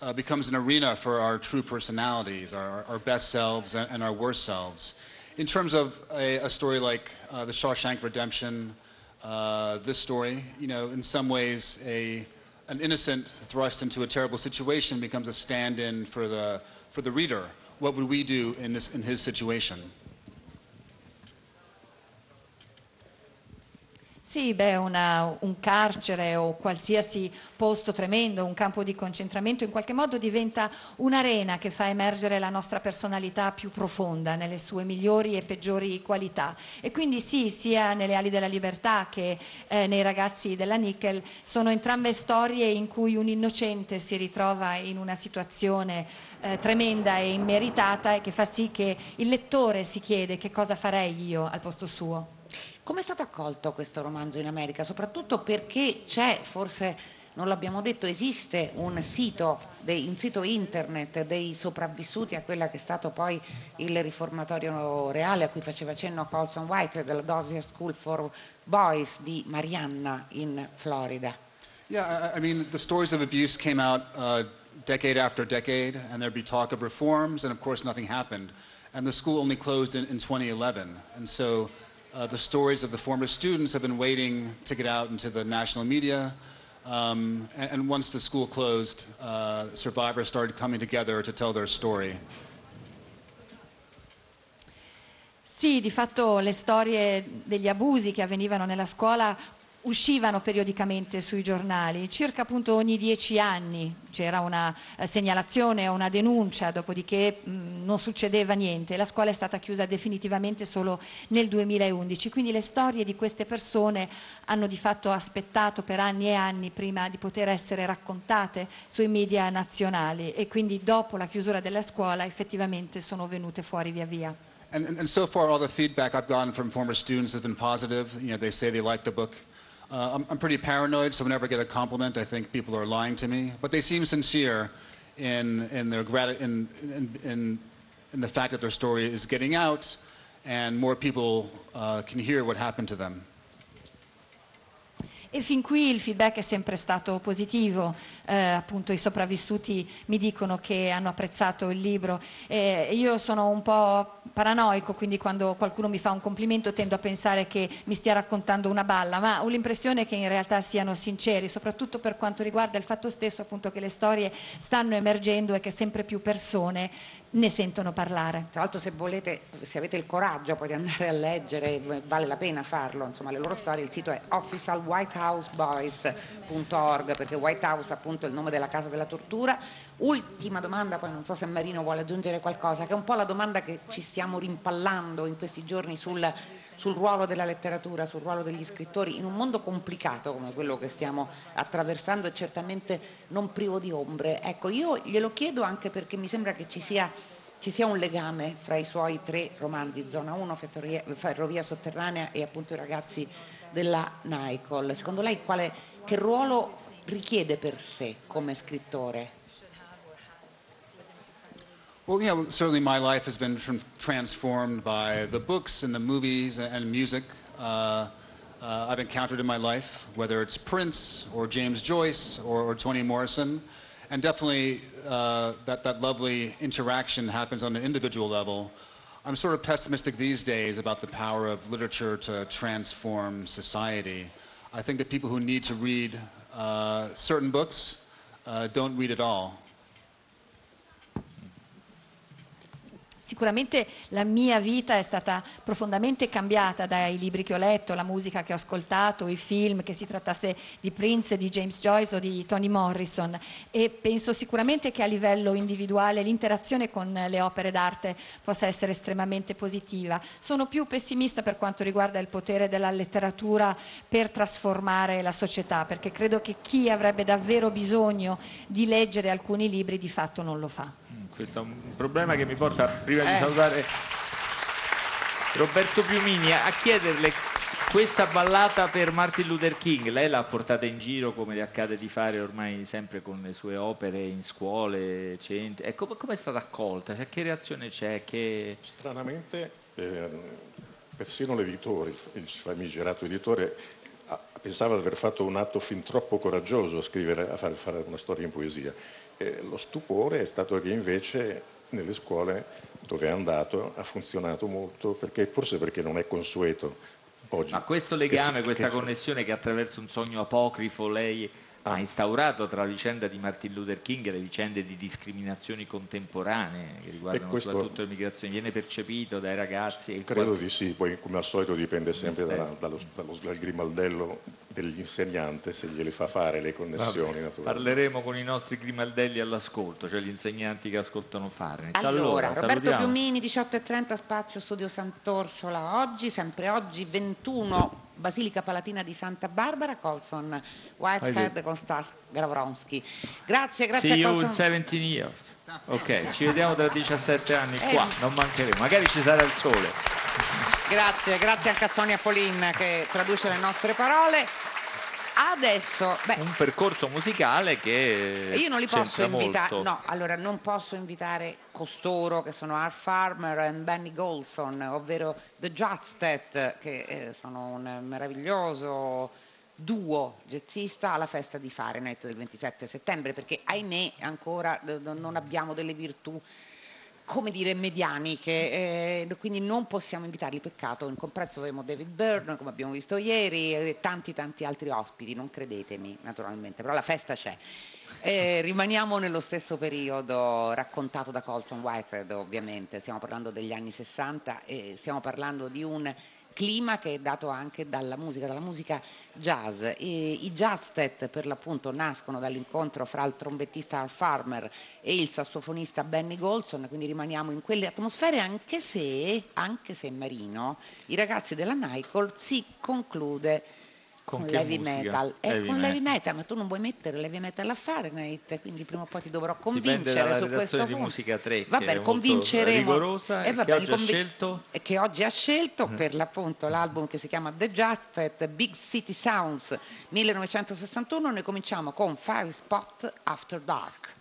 uh, becomes an arena for our true personalities, our, our best selves and our worst selves. In terms of a, a story like uh, The Shawshank Redemption, Uh, this story, you know, in some ways, a an innocent thrust into a terrible situation becomes a stand-in for the for the reader. What would we do in this in his situation? Sì, beh, una, un carcere o qualsiasi posto tremendo, un campo di concentramento, in qualche modo diventa un'arena che fa emergere la nostra personalità più profonda nelle sue migliori e peggiori qualità. E quindi sì, sia nelle ali della libertà che eh, nei ragazzi della Nickel sono entrambe storie in cui un innocente si ritrova in una situazione eh, tremenda e immeritata, e che fa sì che il lettore si chiede che cosa farei io al posto suo. Come è stato accolto questo romanzo in America? Soprattutto perché c'è, forse non l'abbiamo detto, esiste un sito, dei, un sito internet dei sopravvissuti a quella che è stato poi il riformatorio reale a cui faceva cenno Colson Whitehead, della Dozier School for Boys di Marianna in Florida. Yeah, I mean, the stories of abuse came out uh, decade after decade, and there'd be talk of reforms, and of course nothing happened. And the school only closed in, in twenty eleven, and so Uh, the stories of the former students have been waiting to get out into the national media. Um, and, and once the school closed, uh, survivors started coming together to tell their story. Sì, di fatto le storie degli abusi che avvenivano nella scuola uscivano periodicamente sui giornali, circa appunto ogni dieci anni c'era una eh, segnalazione o una denuncia, dopodiché mh, non succedeva niente. La scuola è stata chiusa definitivamente solo nel duemilaundici, quindi le storie di queste persone hanno di fatto aspettato per anni e anni prima di poter essere raccontate sui media nazionali, e quindi dopo la chiusura della scuola effettivamente sono venute fuori via via. And, and, and so far all the feedback I've gotten from former students has been positive. You know, they say they like the book. Uh, I'm, I'm pretty paranoid, so whenever I get a compliment, I think people are lying to me. But they seem sincere in, in, their grati- in, in, in, in the fact that their story is getting out and more people uh, can hear what happened to them. E fin qui il feedback è sempre stato positivo, eh, appunto i sopravvissuti mi dicono che hanno apprezzato il libro. Eh, io sono un po' paranoico, quindi quando qualcuno mi fa un complimento tendo a pensare che mi stia raccontando una balla, ma ho l'impressione che in realtà siano sinceri, soprattutto per quanto riguarda il fatto stesso appunto che le storie stanno emergendo e che sempre più persone ne sentono parlare. Tra l'altro, se volete, se avete il coraggio poi di andare a leggere, vale la pena farlo, insomma, le loro storie. Il sito è official white house boys punto org, perché White House appunto è il nome della casa della tortura. Ultima domanda, poi non so se Marino vuole aggiungere qualcosa, che è un po' la domanda che ci stiamo rimpallando in questi giorni sul, sul ruolo della letteratura, sul ruolo degli scrittori, in un mondo complicato come quello che stiamo attraversando e certamente non privo di ombre. Ecco, io glielo chiedo anche perché mi sembra che ci sia, ci sia un legame fra i suoi tre romanzi, Zona uno, Ferrovia, Ferrovia Sotterranea e appunto I ragazzi della Nicol. Secondo lei quale, che ruolo richiede per sé come scrittore? Well, yeah, well, certainly my life has been tr- transformed by the books and the movies and music uh, uh, I've encountered in my life, whether it's Prince or James Joyce or, or Toni Morrison. And definitely uh, that, that lovely interaction happens on an individual level. I'm sort of pessimistic these days about the power of literature to transform society. I think that people who need to read uh, certain books uh, don't read at all. Sicuramente la mia vita è stata profondamente cambiata dai libri che ho letto, la musica che ho ascoltato, i film, che si trattasse di Prince, di James Joyce o di Toni Morrison, e penso sicuramente che a livello individuale l'interazione con le opere d'arte possa essere estremamente positiva. Sono più pessimista per quanto riguarda il potere della letteratura per trasformare la società, perché credo che chi avrebbe davvero bisogno di leggere alcuni libri di fatto non lo fa. Questo è un problema che mi porta, prima di eh. salutare Roberto Piumini, a chiederle questa ballata per Martin Luther King. Lei l'ha portata in giro, come le accade di fare ormai sempre con le sue opere, in scuole, centri. E come è stata accolta? Cioè, che reazione c'è? Che... Stranamente, eh, persino l'editore, il famigerato editore, pensava di aver fatto un atto fin troppo coraggioso a scrivere, a fare, a fare una storia in poesia. E lo stupore è stato che invece nelle scuole dove è andato ha funzionato molto, perché forse perché non è consueto oggi. Ma questo legame, che, questa che, connessione che attraverso un sogno apocrifo lei ah. ha instaurato tra la vicenda di Martin Luther King e le vicende di discriminazioni contemporanee che riguardano questo, soprattutto le migrazioni, viene percepito dai ragazzi? E credo qual... di sì, poi come al solito dipende sempre dalla, dallo, dallo, dal grimaldello dell'insegnante, se gliele fa fare le connessioni. Vabbè, parleremo con i nostri grimaldelli all'ascolto, cioè gli insegnanti che ascoltano fare. Allora, allora Roberto Piumini, diciotto e trenta, Spazio Studio Sant'Orsola oggi, sempre oggi, ventuno, Basilica Palatina di Santa Barbara, Colson Whitehead con Stas Gravronski. Grazie, grazie. See a Colson. See you in seventeen years. Ok, ci vediamo tra diciassette anni qua, eh. non mancheremo, magari ci sarà il sole. Grazie, grazie anche a Sonia Folin che traduce le nostre parole. Adesso beh, un percorso musicale che io non li posso invitare, no, allora non posso invitare costoro che sono Art Farmer e Benny Golson, ovvero The Jazztet, che eh, sono un meraviglioso duo jazzista, alla festa di Fahrenheit del ventisette settembre, perché ahimè ancora d- d- non abbiamo delle virtù come dire, medianiche, eh, quindi non possiamo invitarli, peccato. In compenso avremo David Byrne, come abbiamo visto ieri, e tanti tanti altri ospiti, non credetemi naturalmente, però la festa c'è. Eh, rimaniamo nello stesso periodo raccontato da Colson Whitehead, ovviamente, stiamo parlando degli anni sessanta e stiamo parlando di un clima che è dato anche dalla musica, dalla musica jazz. E i jazztet per l'appunto nascono dall'incontro fra il trombettista Art Farmer e il sassofonista Benny Golson, quindi rimaniamo in quelle atmosfere, anche se, anche se Marino, i ragazzi della Nicol si conclude con, con heavy metal. E eh, con heavy metal, ma tu non vuoi mettere l'heavy metal a Fahrenheit, quindi prima o poi ti dovrò convincere su questo punto. Di musica tre, va bene, convinceremo, rigorosa, eh, va che, bene, oggi conv- scelto... che oggi ha scelto per l'appunto l'album che si chiama The Jazzet Big City Sounds millenovecentosessantuno. Noi cominciamo con Five Spot After Dark.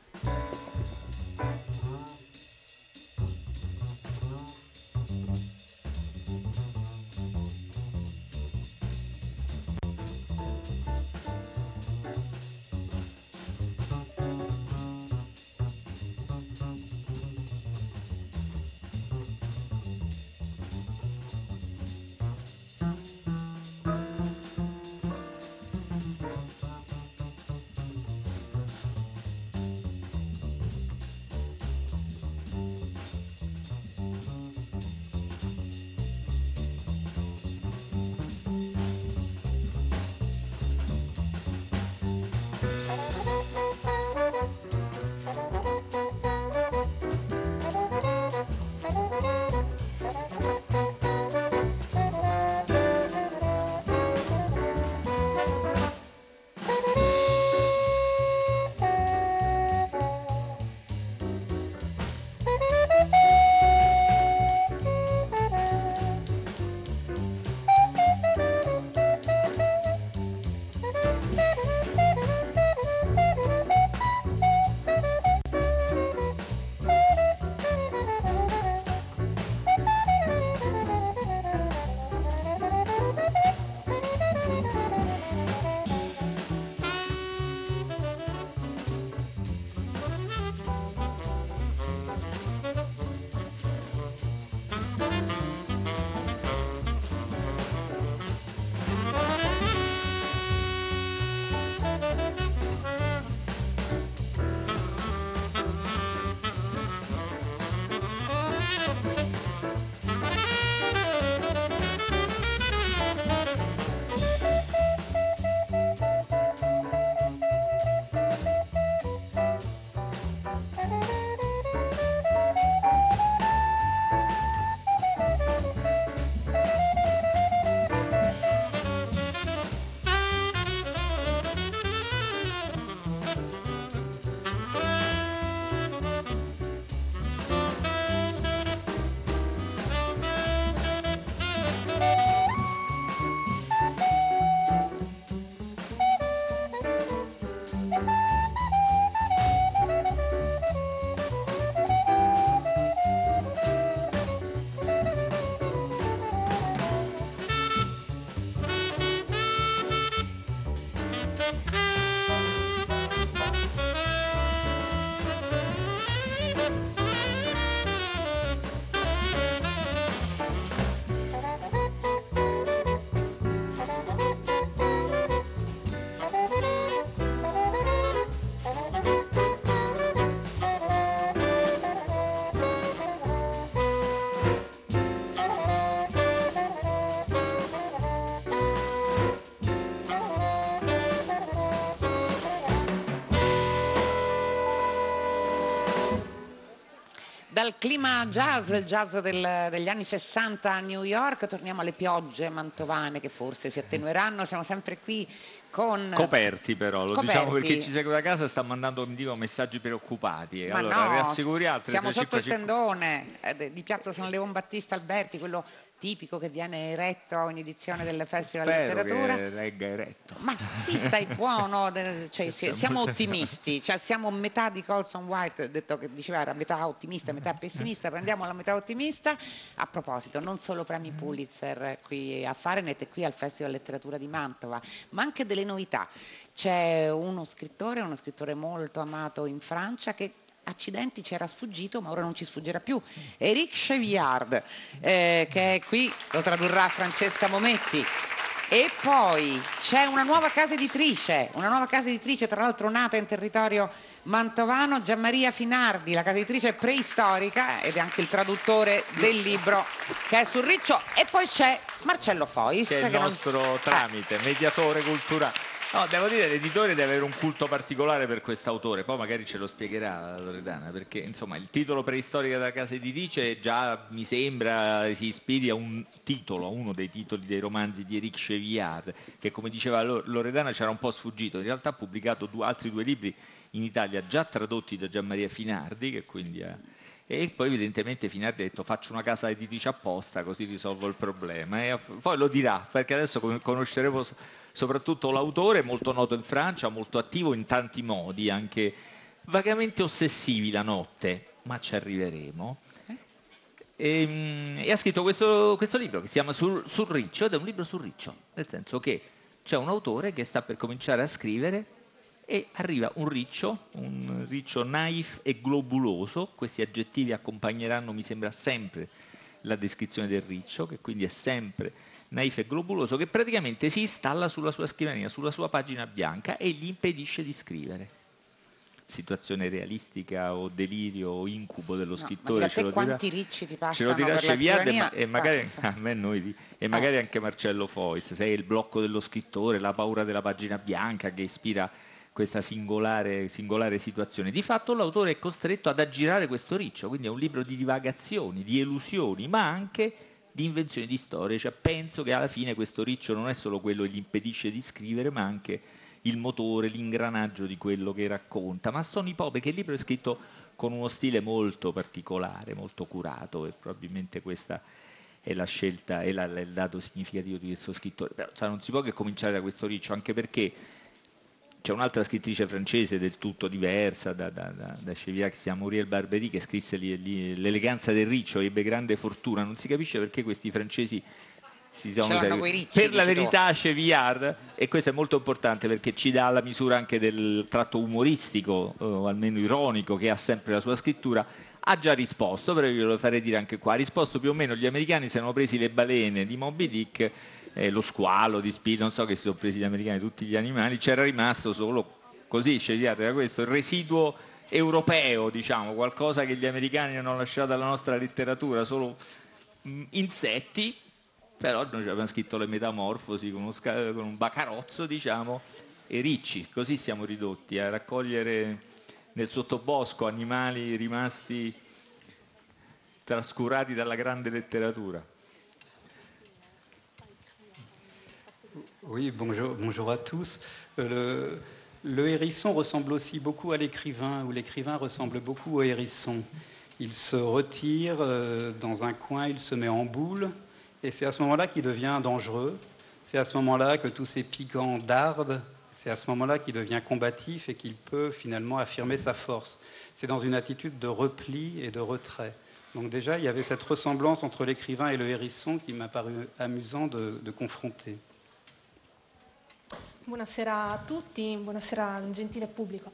Dal clima jazz, il jazz del, degli anni sessanta a New York, torniamo alle piogge mantovane che forse si attenueranno. Siamo sempre qui con... Coperti però, lo coperti. Diciamo perché ci segue da casa sta mandando dico, messaggi preoccupati. Ma allora, no, rassicuriate, siamo sotto il tendone di Piazza San Leon Battista Alberti, quello tipico che viene eretto a ogni edizione del Festival di Letteratura. Che regga eretto. Ma sì, stai buono, cioè, siamo, siamo ottimisti, cioè, siamo metà di Colson White, detto che diceva era metà ottimista, metà pessimista, prendiamo la metà ottimista. A proposito, non solo premi Pulitzer qui a Fahrenheit e qui al Festival di Letteratura di Mantova, ma anche delle novità. C'è uno scrittore, uno scrittore molto amato in Francia che accidenti, c'era sfuggito, ma ora non ci sfuggirà più. Eric Chevillard, eh, che è qui, lo tradurrà Francesca Mometti. E poi c'è una nuova casa editrice, una nuova casa editrice tra l'altro nata in territorio mantovano, Gianmaria Finardi, la casa editrice preistorica ed è anche il traduttore del libro che è sul riccio. E poi c'è Marcello Fois, che è il che nostro non... tramite, eh. mediatore culturale. No, devo dire, l'editore deve avere un culto particolare per quest'autore, poi magari ce lo spiegherà Loredana, perché insomma il titolo Preistorica della casa editrice già mi sembra si ispiri a un titolo, a uno dei titoli dei romanzi di Eric Chevillard, che come diceva Loredana c'era un po' sfuggito, in realtà ha pubblicato due, altri due libri in Italia già tradotti da Gianmaria Finardi, che quindi ha... e poi evidentemente Finardi ha detto faccio una casa editrice apposta così risolvo il problema, e poi lo dirà, perché adesso conosceremo soprattutto l'autore, molto noto in Francia, molto attivo in tanti modi, anche vagamente ossessivi la notte, ma ci arriveremo. E, e ha scritto questo, questo libro che si chiama Sul, sul riccio, ed è un libro sul riccio, nel senso che c'è un autore che sta per cominciare a scrivere e arriva un riccio, un riccio naif e globuloso, questi aggettivi accompagneranno, mi sembra, sempre la descrizione del riccio, che quindi è sempre... naif e globuloso, che praticamente si installa sulla sua scrivania, sulla sua pagina bianca e gli impedisce di scrivere. Situazione realistica o delirio o incubo dello no, scrittore, ma ce lo quanti dirà, ricci ti passano ce lo dirà Chevillard e, ma, e magari ah, a me noi di, e magari eh. anche Marcello Fois, sei il blocco dello scrittore, la paura della pagina bianca che ispira questa singolare, singolare situazione. Di fatto l'autore è costretto ad aggirare questo riccio, quindi è un libro di divagazioni, di elusioni, ma anche di invenzione di storie, cioè penso che alla fine questo riccio non è solo quello che gli impedisce di scrivere, ma anche il motore, l'ingranaggio di quello che racconta, ma sono i po', perché il libro è scritto con uno stile molto particolare, molto curato, e probabilmente questa è la scelta, è, la, è il dato significativo di questo scrittore, però cioè, non si può che cominciare da questo riccio, anche perché c'è un'altra scrittrice francese del tutto diversa da, da, da, da Chevillard, che si chiama Muriel Barbery, che scrisse L'eleganza del riccio, ebbe grande fortuna. Non si capisce perché questi francesi si sono... Ricci, per la verità Chevillard, e questo è molto importante perché ci dà la misura anche del tratto umoristico, o almeno ironico, che ha sempre la sua scrittura, ha già risposto, però io lo farei dire anche qua, ha risposto più o meno, gli americani si erano presi le balene di Moby Dick, Eh, lo squalo di Spillo, non so che si sono presi gli americani tutti gli animali, c'era rimasto solo così, scegliate da questo, il residuo europeo, diciamo, qualcosa che gli americani hanno lasciato alla nostra letteratura, solo mh, insetti, però noi abbiamo scritto le metamorfosi con, uno sca- con un bacarozzo, diciamo, e ricci, così siamo ridotti a raccogliere nel sottobosco animali rimasti trascurati dalla grande letteratura. Oui, bonjour, bonjour à tous. Euh, le, le hérisson ressemble aussi beaucoup à l'écrivain, ou l'écrivain ressemble beaucoup au hérisson. Il se retire euh, dans un coin, il se met en boule, et c'est à ce moment-là qu'il devient dangereux. C'est à ce moment-là que tous ses piquants dardent. C'est à ce moment-là qu'il devient combatif et qu'il peut finalement affirmer sa force. C'est dans une attitude de repli et de retrait. Donc déjà, il y avait cette ressemblance entre l'écrivain et le hérisson qui m'a paru amusant de, de confronter. Buonasera a tutti, buonasera al gentile pubblico.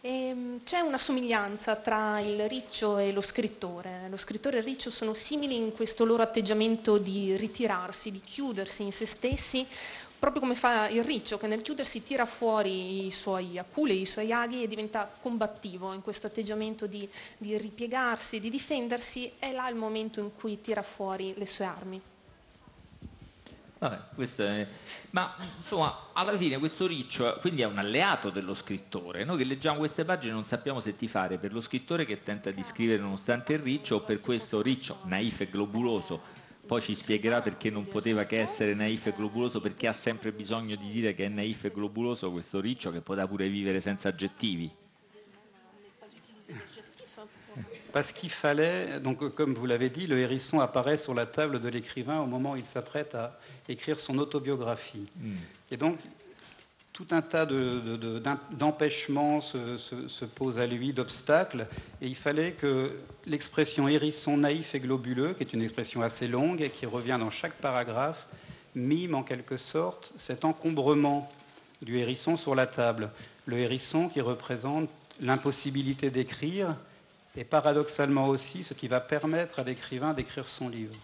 Ehm, c'è una somiglianza tra il riccio e lo scrittore. Lo scrittore e il riccio sono simili in questo loro atteggiamento di ritirarsi, di chiudersi in se stessi, proprio come fa il riccio, che nel chiudersi tira fuori i suoi aculei, i suoi aghi e diventa combattivo in questo atteggiamento di, di ripiegarsi, di difendersi. È là il momento in cui tira fuori le sue armi. Vabbè, questo è... ma insomma alla fine questo riccio quindi è un alleato dello scrittore. Noi che leggiamo queste pagine non sappiamo se tifare per lo scrittore che tenta di scrivere nonostante il riccio o per questo riccio naif e globuloso. Poi ci spiegherà perché non poteva che essere naif e globuloso, perché ha sempre bisogno di dire che è naif e globuloso questo riccio, che poteva pure vivere senza aggettivi. Parce qu'il fallait, donc comme vous l'avez dit, le hérisson apparaît sur la table de l'écrivain au moment où il s'apprête à écrire son autobiographie. Mmh. Et donc, tout un tas de, de, de, d'empêchements se, se, se pose à lui, d'obstacles, et il fallait que l'expression hérisson naïf et globuleux, qui est une expression assez longue et qui revient dans chaque paragraphe, mime en quelque sorte cet encombrement du hérisson sur la table. Le hérisson qui représente l'impossibilité d'écrire, et paradoxalement aussi ce qui va permettre à l'écrivain d'écrire son livre.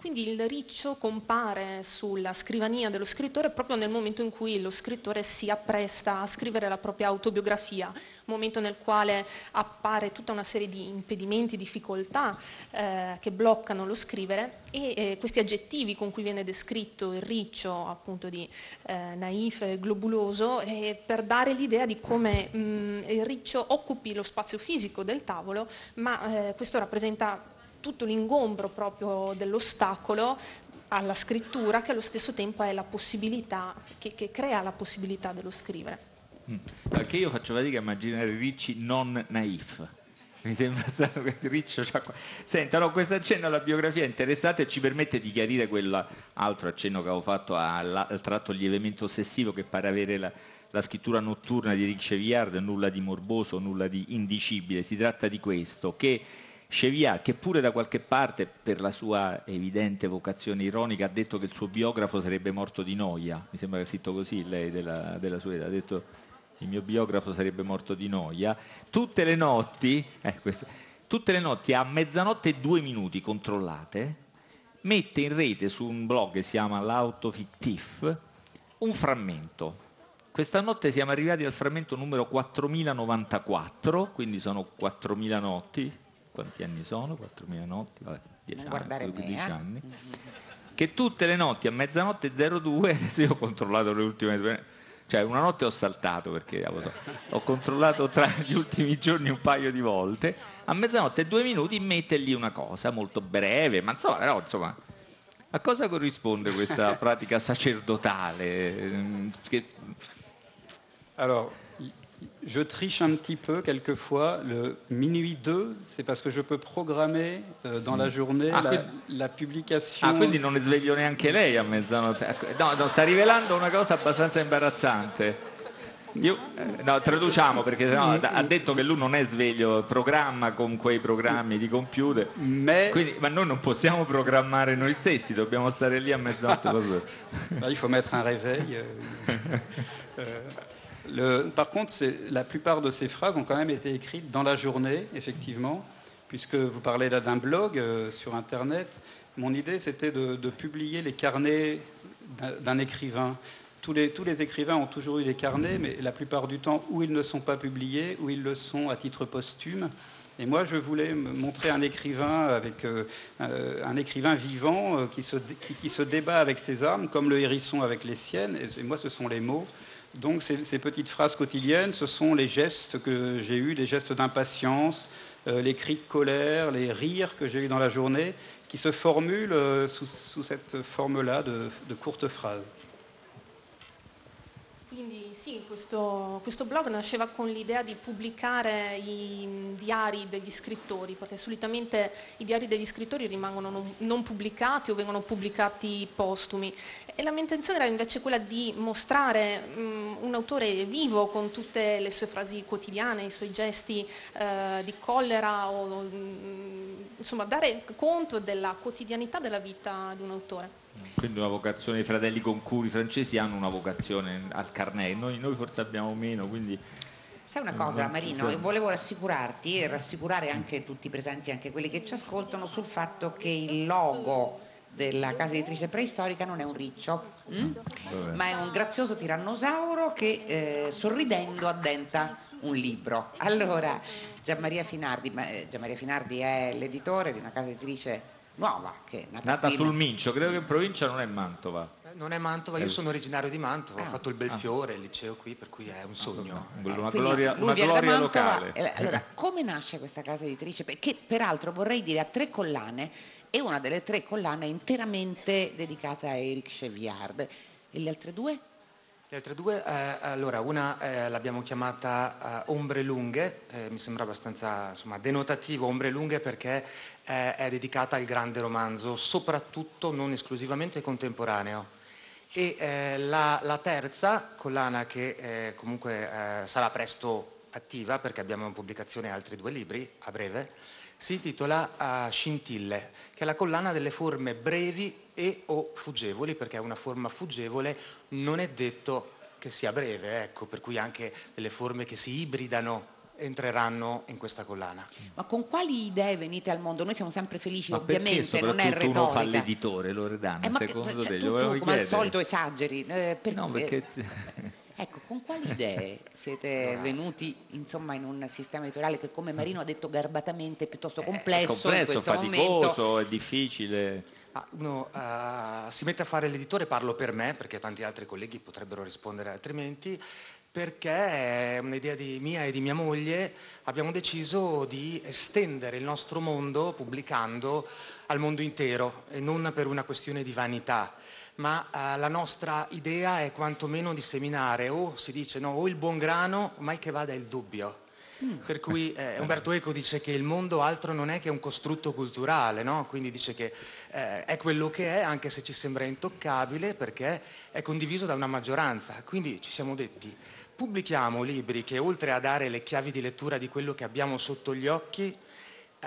Quindi il riccio compare sulla scrivania dello scrittore proprio nel momento in cui lo scrittore si appresta a scrivere la propria autobiografia, momento nel quale appare tutta una serie di impedimenti, difficoltà eh, che bloccano lo scrivere, e eh, questi aggettivi con cui viene descritto il riccio, appunto di eh, naif e globuloso, eh, per dare l'idea di come mh, il riccio occupi lo spazio fisico del tavolo, ma eh, questo rappresenta tutto l'ingombro proprio dell'ostacolo alla scrittura, che allo stesso tempo è la possibilità, che, che crea la possibilità dello scrivere. Perché io faccio fatica a immaginare ricci non naif. Mi sembra strano che Riccio c'ha qua. Senta, no, questo accenno alla biografia è interessante e ci permette di chiarire quell'altro accenno che avevo fatto alla, al tratto lievemente ossessivo che pare avere la, la scrittura notturna di Eric Chevillard. Nulla di morboso, nulla di indicibile. Si tratta di questo, che Chevillard, che pure da qualche parte per la sua evidente vocazione ironica ha detto che il suo biografo sarebbe morto di noia, mi sembra che sia scritto così lei della, della sua età, ha detto il mio biografo sarebbe morto di noia, tutte le notti, eh, questo, tutte le notti a mezzanotte e due minuti controllate mette in rete su un blog che si chiama L'Autofictif un frammento. Questa notte siamo arrivati al frammento numero quattromilanovantaquattro, quindi sono quattromila notti. Quanti anni sono? quattromila notti, vabbè, dieci anni, quindici anni. Che tutte le notti a mezzanotte zero due, adesso io ho controllato le ultime due, cioè una notte ho saltato perché so, ho controllato tra gli ultimi giorni un paio di volte, a mezzanotte e due minuti mette lì una cosa molto breve, ma insomma, però, insomma, a cosa corrisponde questa pratica sacerdotale? Che... Allora, je triche un petit peu quelquefois, le minuit deux, c'est parce que je peux programmer euh, dans mm. la journée ah, la, quindi... la publication... Ah, quindi non ne sveglio neanche lei a mezzanotte. No, no, sta rivelando una cosa abbastanza imbarazzante. Io, eh, no, traduciamo, perché sennò mm. ha detto che lui non è sveglio, programma con quei programmi di computer. Mais... Quindi, ma noi non possiamo programmare noi stessi, dobbiamo stare lì a mezzanotte. Il faut mettre un réveil. Le, par contre, la plupart de ces phrases ont quand même été écrites dans la journée, effectivement, puisque vous parlez là d'un blog euh, sur Internet. Mon idée, c'était de, de publier les carnets d'un écrivain. Tous les, tous les écrivains ont toujours eu des carnets, mais la plupart du temps, ou ils ne sont pas publiés, ou ils le sont à titre posthume. Et moi, je voulais montrer un écrivain, avec, euh, un écrivain vivant euh, qui, se, qui, qui se débat avec ses armes, comme le hérisson avec les siennes. Et, et moi, ce sont les mots. Donc ces, ces petites phrases quotidiennes, ce sont les gestes que j'ai eus, les gestes d'impatience, euh, les cris de colère, les rires que j'ai eus dans la journée, qui se formulent euh, sous, sous cette forme-là de, de courtes phrases. Quindi sì, questo, questo blog nasceva con l'idea di pubblicare i diari degli scrittori, perché solitamente i diari degli scrittori rimangono non, non pubblicati o vengono pubblicati postumi. E la mia intenzione era invece quella di mostrare mh, un autore vivo con tutte le sue frasi quotidiane, i suoi gesti eh, di collera, o, mh, insomma dare conto della quotidianità della vita di un autore. Quindi una vocazione, i fratelli Concuri francesi hanno una vocazione al carnet, noi, noi forse abbiamo meno, quindi... Sai una cosa, Marino, io volevo rassicurarti e rassicurare anche tutti i presenti, anche quelli che ci ascoltano, sul fatto che il logo della casa editrice preistorica non è un riccio, mh? ma è un grazioso tirannosauro che eh, sorridendo addenta un libro. Allora, Gianmaria Finardi, ma, eh, Gianmaria Finardi è l'editore di una casa editrice nuova, che è nata, nata sul Mincio, credo che in provincia non è Mantova. Non è Mantova, io sono originario di Mantova, ah. ho fatto il Belfiore, ah. il liceo qui, per cui è un sogno. Eh, una gloria, una gloria locale. Allora, come nasce questa casa editrice? Che peraltro vorrei dire ha tre collane, e una delle tre collane è interamente dedicata a Eric Chevillard. E le altre due? Le altre due, eh, allora, una eh, l'abbiamo chiamata eh, Ombre Lunghe, eh, mi sembra abbastanza insomma, denotativo Ombre Lunghe, perché eh, è dedicata al grande romanzo, soprattutto non esclusivamente contemporaneo. E eh, la, la terza collana, che eh, comunque eh, sarà presto attiva, perché abbiamo in pubblicazione altri due libri a breve, si intitola eh, Scintille, che è la collana delle forme brevi e o fuggevoli, perché una forma fuggevole non è detto che sia breve, ecco, per cui anche delle forme che si ibridano entreranno in questa collana. Ma con quali idee venite al mondo? Noi siamo sempre felici, ma ovviamente non è retorica. Uno fa l'editore, Loredana, eh, ma secondo cioè, te tu, tu, come al solito esageri, eh, per... no, perché... ecco, con quali idee siete no. venuti insomma in un sistema editoriale che, come Marino ha detto garbatamente, è piuttosto complesso, è complesso, in questo faticoso momento. È difficile. Ah, uno uh, si mette a fare l'editore, parlo per me perché tanti altri colleghi potrebbero rispondere altrimenti, perché è un'idea di mia e di mia moglie. Abbiamo deciso di estendere il nostro mondo pubblicando al mondo intero, e non per una questione di vanità, ma eh, la nostra idea è quantomeno di seminare, o si dice no, o il buon grano, mai che vada il dubbio. Mm. Per cui eh, Umberto Eco dice che il mondo altro non è che un costrutto culturale, no? Quindi dice che eh, è quello che è, anche se ci sembra intoccabile, perché è condiviso da una maggioranza. Quindi ci siamo detti, pubblichiamo libri che, oltre a dare le chiavi di lettura di quello che abbiamo sotto gli occhi, eh,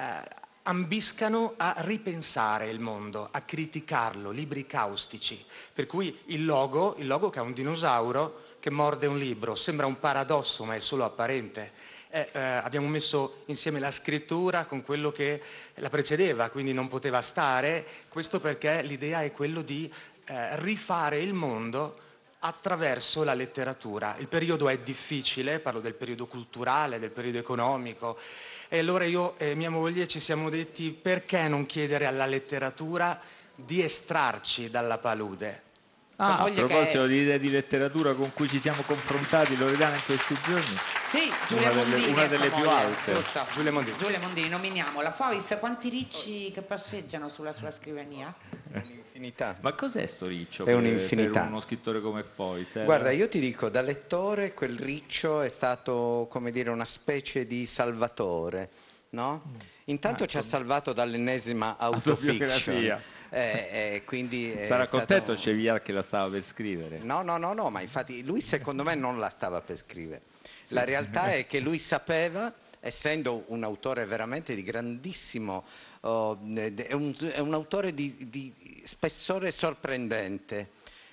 ambiscano a ripensare il mondo, a criticarlo, libri caustici. Per cui il logo, il logo che è un dinosauro che morde un libro, sembra un paradosso ma è solo apparente. Eh, eh, abbiamo messo insieme la scrittura con quello che la precedeva, quindi non poteva stare, questo perché l'idea è quello di eh, rifare il mondo attraverso la letteratura. Il periodo è difficile, parlo del periodo culturale, del periodo economico, e allora io e mia moglie ci siamo detti, perché non chiedere alla letteratura di estrarci dalla palude? Ah, a proposito che... di idee di letteratura con cui ci siamo confrontati, Loredana, in questi giorni, sì, Giulia una Mondini, delle, una delle più moglie, alte giusto. Giulia Mondini, Giulia Mondini, nominiamola. Fois, quanti ricci che passeggiano sulla sua scrivania? Un'infinità. Ma cos'è sto riccio? È per, un'infinità. Per uno scrittore come Fois, eh? Guarda, io ti dico, da lettore quel riccio è stato, come dire, una specie di salvatore, no? Intanto ah, ci ha salvato dall'ennesima autofiction, eh, eh, quindi sarà contento stato... Chevillard che la stava per scrivere. No, no, no, no, ma infatti lui secondo me non la stava per scrivere. Sì. La realtà è che lui sapeva, essendo un autore veramente di grandissimo, oh, è, un, è un autore di, di spessore sorprendente,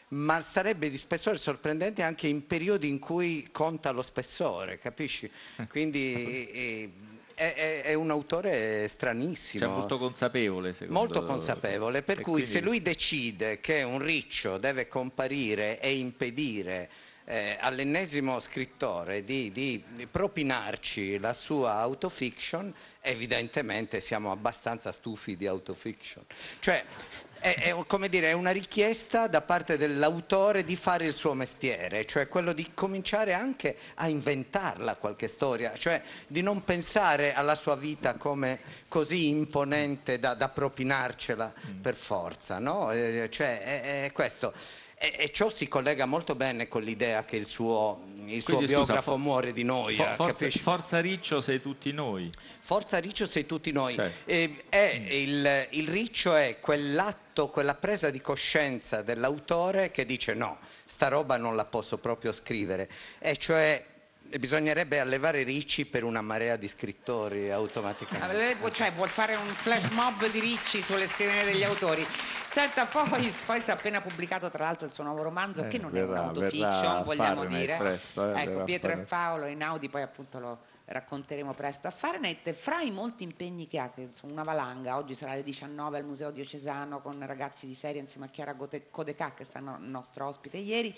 ma sarebbe di spessore sorprendente anche in periodi in cui conta lo spessore, capisci? Quindi... e, È, è, è un autore stranissimo. Cioè molto consapevole, secondo me. Molto consapevole, per cui quindi... se lui decide che un riccio deve comparire e impedire eh, all'ennesimo scrittore di, di, di propinarci la sua autofiction, evidentemente siamo abbastanza stufi di autofiction. Cioè, è, è, come dire, è una richiesta da parte dell'autore di fare il suo mestiere, cioè quello di cominciare anche a inventarla qualche storia, cioè di non pensare alla sua vita come così imponente da, da propinarcela per forza, no? Eh, cioè è, è questo. E, e ciò si collega molto bene con l'idea che il suo, il suo Quindi, biografo scusa, muore di noia. For, forza, forza Riccio sei tutti noi. Forza Riccio sei tutti noi. Cioè. E, è, il, il riccio è quell'atto, quella presa di coscienza dell'autore che dice no, sta roba non la posso proprio scrivere. E cioè... bisognerebbe allevare ricci per una marea di scrittori automaticamente. Cioè vuol fare un flash mob di ricci sulle scrivanie degli autori. Senta, poi ha appena pubblicato tra l'altro il suo nuovo romanzo, eh, che non verrà, è un'autofiction, vogliamo dire presto, eh, ecco, Pietro e Paolo in Audi, poi appunto lo racconteremo presto a Fahrenheit. Fra i molti impegni che ha, che sono una valanga, oggi sarà alle diciannove al Museo Diocesano con ragazzi di serie insieme a Chiara Codecà, che è stata nostra ospite ieri,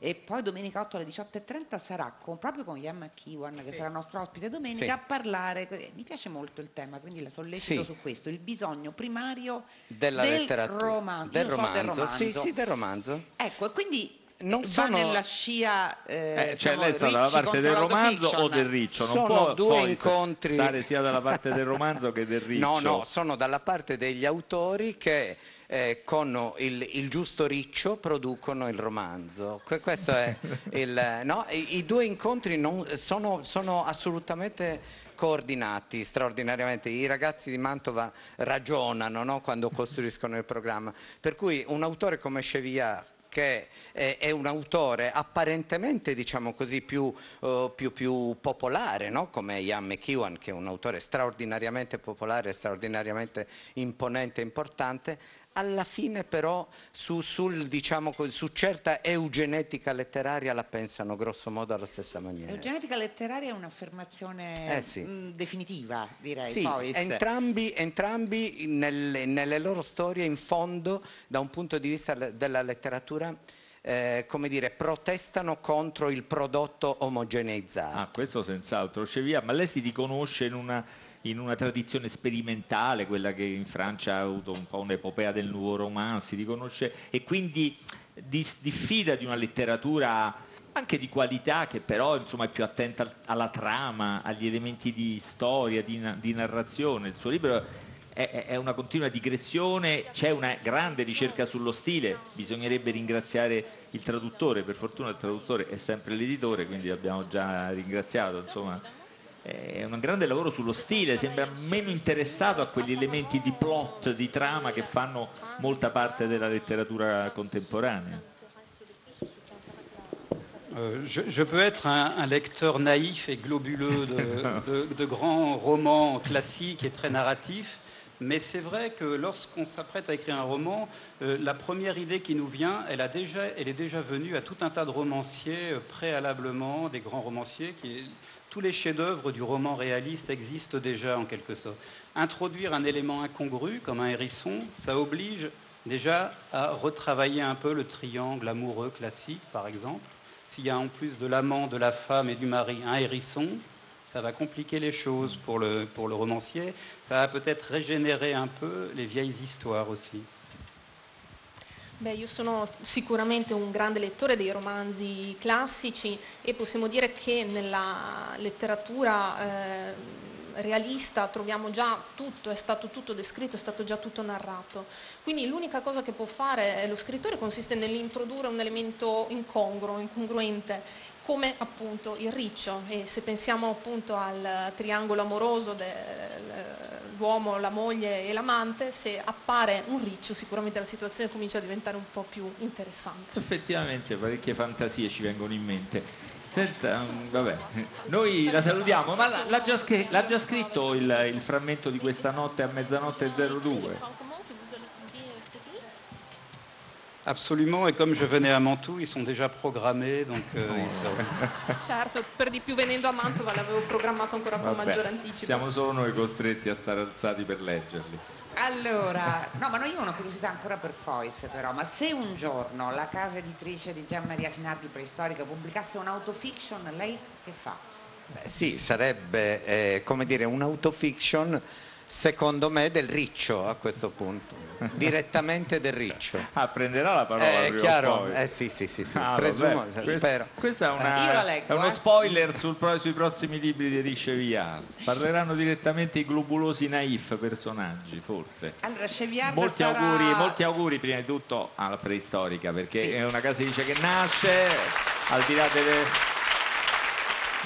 e poi domenica otto alle diciotto e trenta sarà con, proprio con Yamma Kiwan, che sì. sarà nostro ospite domenica, sì. a parlare. Mi piace molto il tema, quindi la sollecito sì. su questo, il bisogno primario della del, romanzo. Del, romanzo. So del romanzo sì sì del romanzo ecco, quindi non va sono... nella scia eh, eh, cioè lei sta dalla parte del romanzo o del riccio? Non sono può, due incontri stare sia dalla parte del romanzo che del riccio. No, no, sono dalla parte degli autori che Eh, con il, il giusto riccio producono il romanzo. Que- questo è il, no? I, i due incontri non, sono, sono assolutamente coordinati straordinariamente. I ragazzi di Mantova ragionano, no? Quando costruiscono il programma, per cui un autore come Chevillard, che è un autore apparentemente, diciamo così, più, uh, più, più popolare, no? Come Ian McEwan, che è un autore straordinariamente popolare, straordinariamente imponente e importante, alla fine però su, sul, diciamo, su certa eugenetica letteraria la pensano grosso modo alla stessa maniera. Eugenetica letteraria è un'affermazione eh sì. mh, definitiva, direi. Sì, entrambi, entrambi nelle, nelle loro storie in fondo, da un punto di vista della letteratura, Eh, come dire, protestano contro il prodotto omogeneizzato. Ah, questo senz'altro. Chevillard, ma lei si riconosce in una, in una tradizione sperimentale, quella che in Francia ha avuto un po' un'epopea del nouveau roman, si riconosce, e quindi diffida di una letteratura anche di qualità che però insomma è più attenta alla trama, agli elementi di storia, di, di narrazione. Il suo libro è una continua digressione, c'è una grande ricerca sullo stile, bisognerebbe ringraziare il traduttore, per fortuna il traduttore è sempre l'editore, quindi l'abbiamo già ringraziato, insomma è un grande lavoro sullo stile, sembra meno interessato a quegli elementi di plot, di trama che fanno molta parte della letteratura contemporanea. Euh, je, je peux être un, un lecteur naïf et globuleux de, de, de grands romans classiques et très narratifs. Mais c'est vrai que lorsqu'on s'apprête à écrire un roman, euh, la première idée qui nous vient, elle, a déjà, elle est déjà venue à tout un tas de romanciers euh, préalablement, des grands romanciers. Qui, tous les chefs-d'œuvre du roman réaliste existent déjà en quelque sorte. Introduire un élément incongru, comme un hérisson, ça oblige déjà à retravailler un peu le triangle amoureux classique, par exemple. S'il y a en plus de l'amant, de la femme et du mari un hérisson, ça va compliquer les choses pour le, pour le romancier, ça va peut-être régénérer un peu les vieilles histoires aussi. Beh, io sono sicuramente un grande lettore dei romanzi classici e possiamo dire che nella letteratura eh, realista troviamo già tutto, è stato tutto descritto, è stato già tutto narrato. Quindi l'unica cosa che può fare lo scrittore consiste nell'introdurre un elemento incongruo, incongruente, come appunto il riccio, e se pensiamo appunto al triangolo amoroso dell'uomo, la moglie e l'amante, se appare un riccio sicuramente la situazione comincia a diventare un po' più interessante. Effettivamente parecchie fantasie ci vengono in mente. Senta, vabbè, noi la salutiamo, ma l'ha già, già scritto il, il frammento di Questa notte a mezzanotte zero due? Absolument, et comme je venais à Mantoue, ils sont déjà programmés, donc euh, oh. ils sortent. Certo, per di più venendo a Mantova l'avevo programmato ancora con maggiore anticipo. Siamo solo noi costretti a stare alzati per leggerli. Allora, no, ma no, io ho una curiosità ancora per Fois però, ma se un giorno la casa editrice di Gianmaria Finardi Preistorica pubblicasse un'autofiction, lei che fa? Beh, sì, sarebbe, eh, come dire, un'autofiction secondo me del riccio a questo punto, direttamente del riccio. Ah, prenderà la parola eh, prima chiaro. O poi. Eh sì, sì, sì, sì. Ah, presumo, vabbè. Spero. Questa è, una, Io la leggo, è uno eh. spoiler sul, sui prossimi libri di Eric Chevillard. Parleranno direttamente i globulosi naif personaggi, forse. Allora, Chevillard molti, sarà... auguri, molti auguri prima di tutto alla Preistorica, perché sì. è una casa che dice che nasce, al di là delle...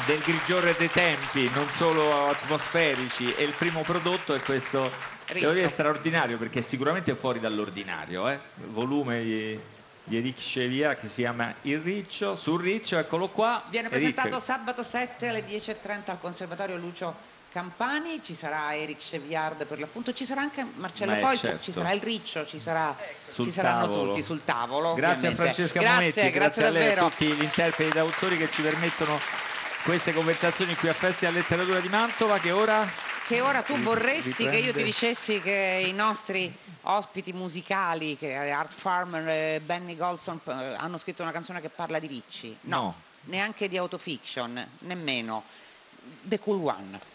del grigiore dei tempi, non solo atmosferici, e il primo prodotto è questo, devo dire, straordinario, perché è sicuramente fuori dall'ordinario, eh? Il volume di, di Eric Chevillard che si chiama Il Riccio, sul Riccio, eccolo qua. Viene presentato Eric. Sabato sette alle dieci e trenta al Conservatorio Lucio Campani, ci sarà Eric Chevillard per l'appunto, ci sarà anche Marcello Fois, certo. ci sarà il Riccio, ci, sarà, ci saranno tavolo. tutti sul tavolo. Grazie ovviamente. a Francesca Mometti, grazie, grazie, grazie a lei e a tutti gli interpreti e autori che ci permettono queste conversazioni qui a Festi della Letteratura di Mantova, che ora... Che ora tu vorresti riprende. che io ti dicessi che i nostri ospiti musicali, che Art Farmer e Benny Golson, hanno scritto una canzone che parla di ricci. No, no. Neanche di autofiction, nemmeno. The Cool One.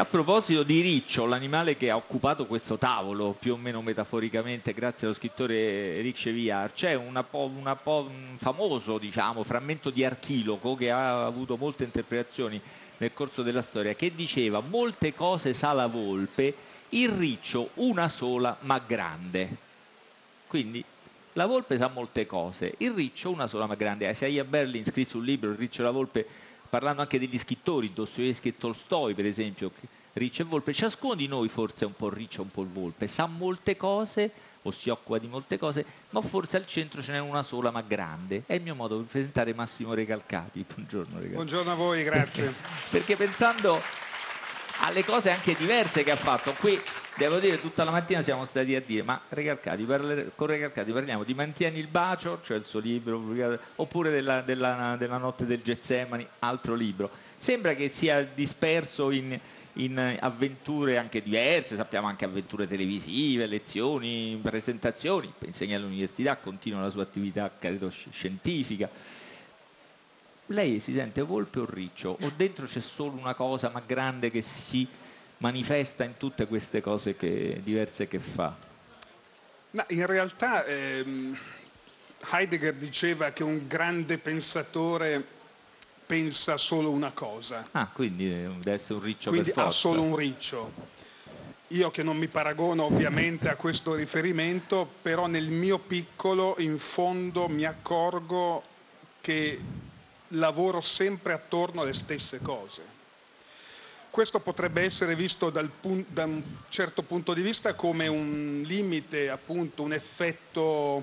a proposito di riccio, l'animale che ha occupato questo tavolo, più o meno metaforicamente, grazie allo scrittore Eric Chevillard, c'è una po', una po', un famoso, diciamo, frammento di Archiloco che ha avuto molte interpretazioni nel corso della storia, che diceva: molte cose sa la volpe, il riccio una sola ma grande. Quindi la volpe sa molte cose, il riccio una sola ma grande. Isaiah Berlin scrisse un libro, Il riccio e la volpe, parlando anche degli scrittori, Dostoevskij e Tolstoi per esempio, riccio e volpe. Ciascuno di noi forse è un po' il riccio, un po' il volpe, sa molte cose o si occupa di molte cose, ma forse al centro ce n'è una sola ma grande. È il mio modo per presentare Massimo Recalcati. Buongiorno Recalcati. Buongiorno a voi, grazie. Perché, perché pensando alle cose anche diverse che ha fatto, qui devo dire tutta la mattina siamo stati a dire, ma Recalcati, parler, con Recalcati parliamo di Mantieni il bacio, cioè il suo libro, oppure della, della, della notte del Getsemani, altro libro. Sembra che sia disperso in, in avventure anche diverse, sappiamo anche avventure televisive, lezioni, presentazioni, insegna all'università, continua la sua attività, credo, scientifica. Lei si sente volpe o riccio? O dentro c'è solo una cosa ma grande che si manifesta in tutte queste cose che, diverse che fa? No, in realtà ehm, Heidegger diceva che un grande pensatore pensa solo una cosa. Ah, quindi deve essere un riccio per forza. Quindi ha solo un riccio. Io che non mi paragono ovviamente a questo riferimento, però nel mio piccolo in fondo mi accorgo che lavoro sempre attorno alle stesse cose. Questo potrebbe essere visto dal pun- da un certo punto di vista come un limite, appunto, un effetto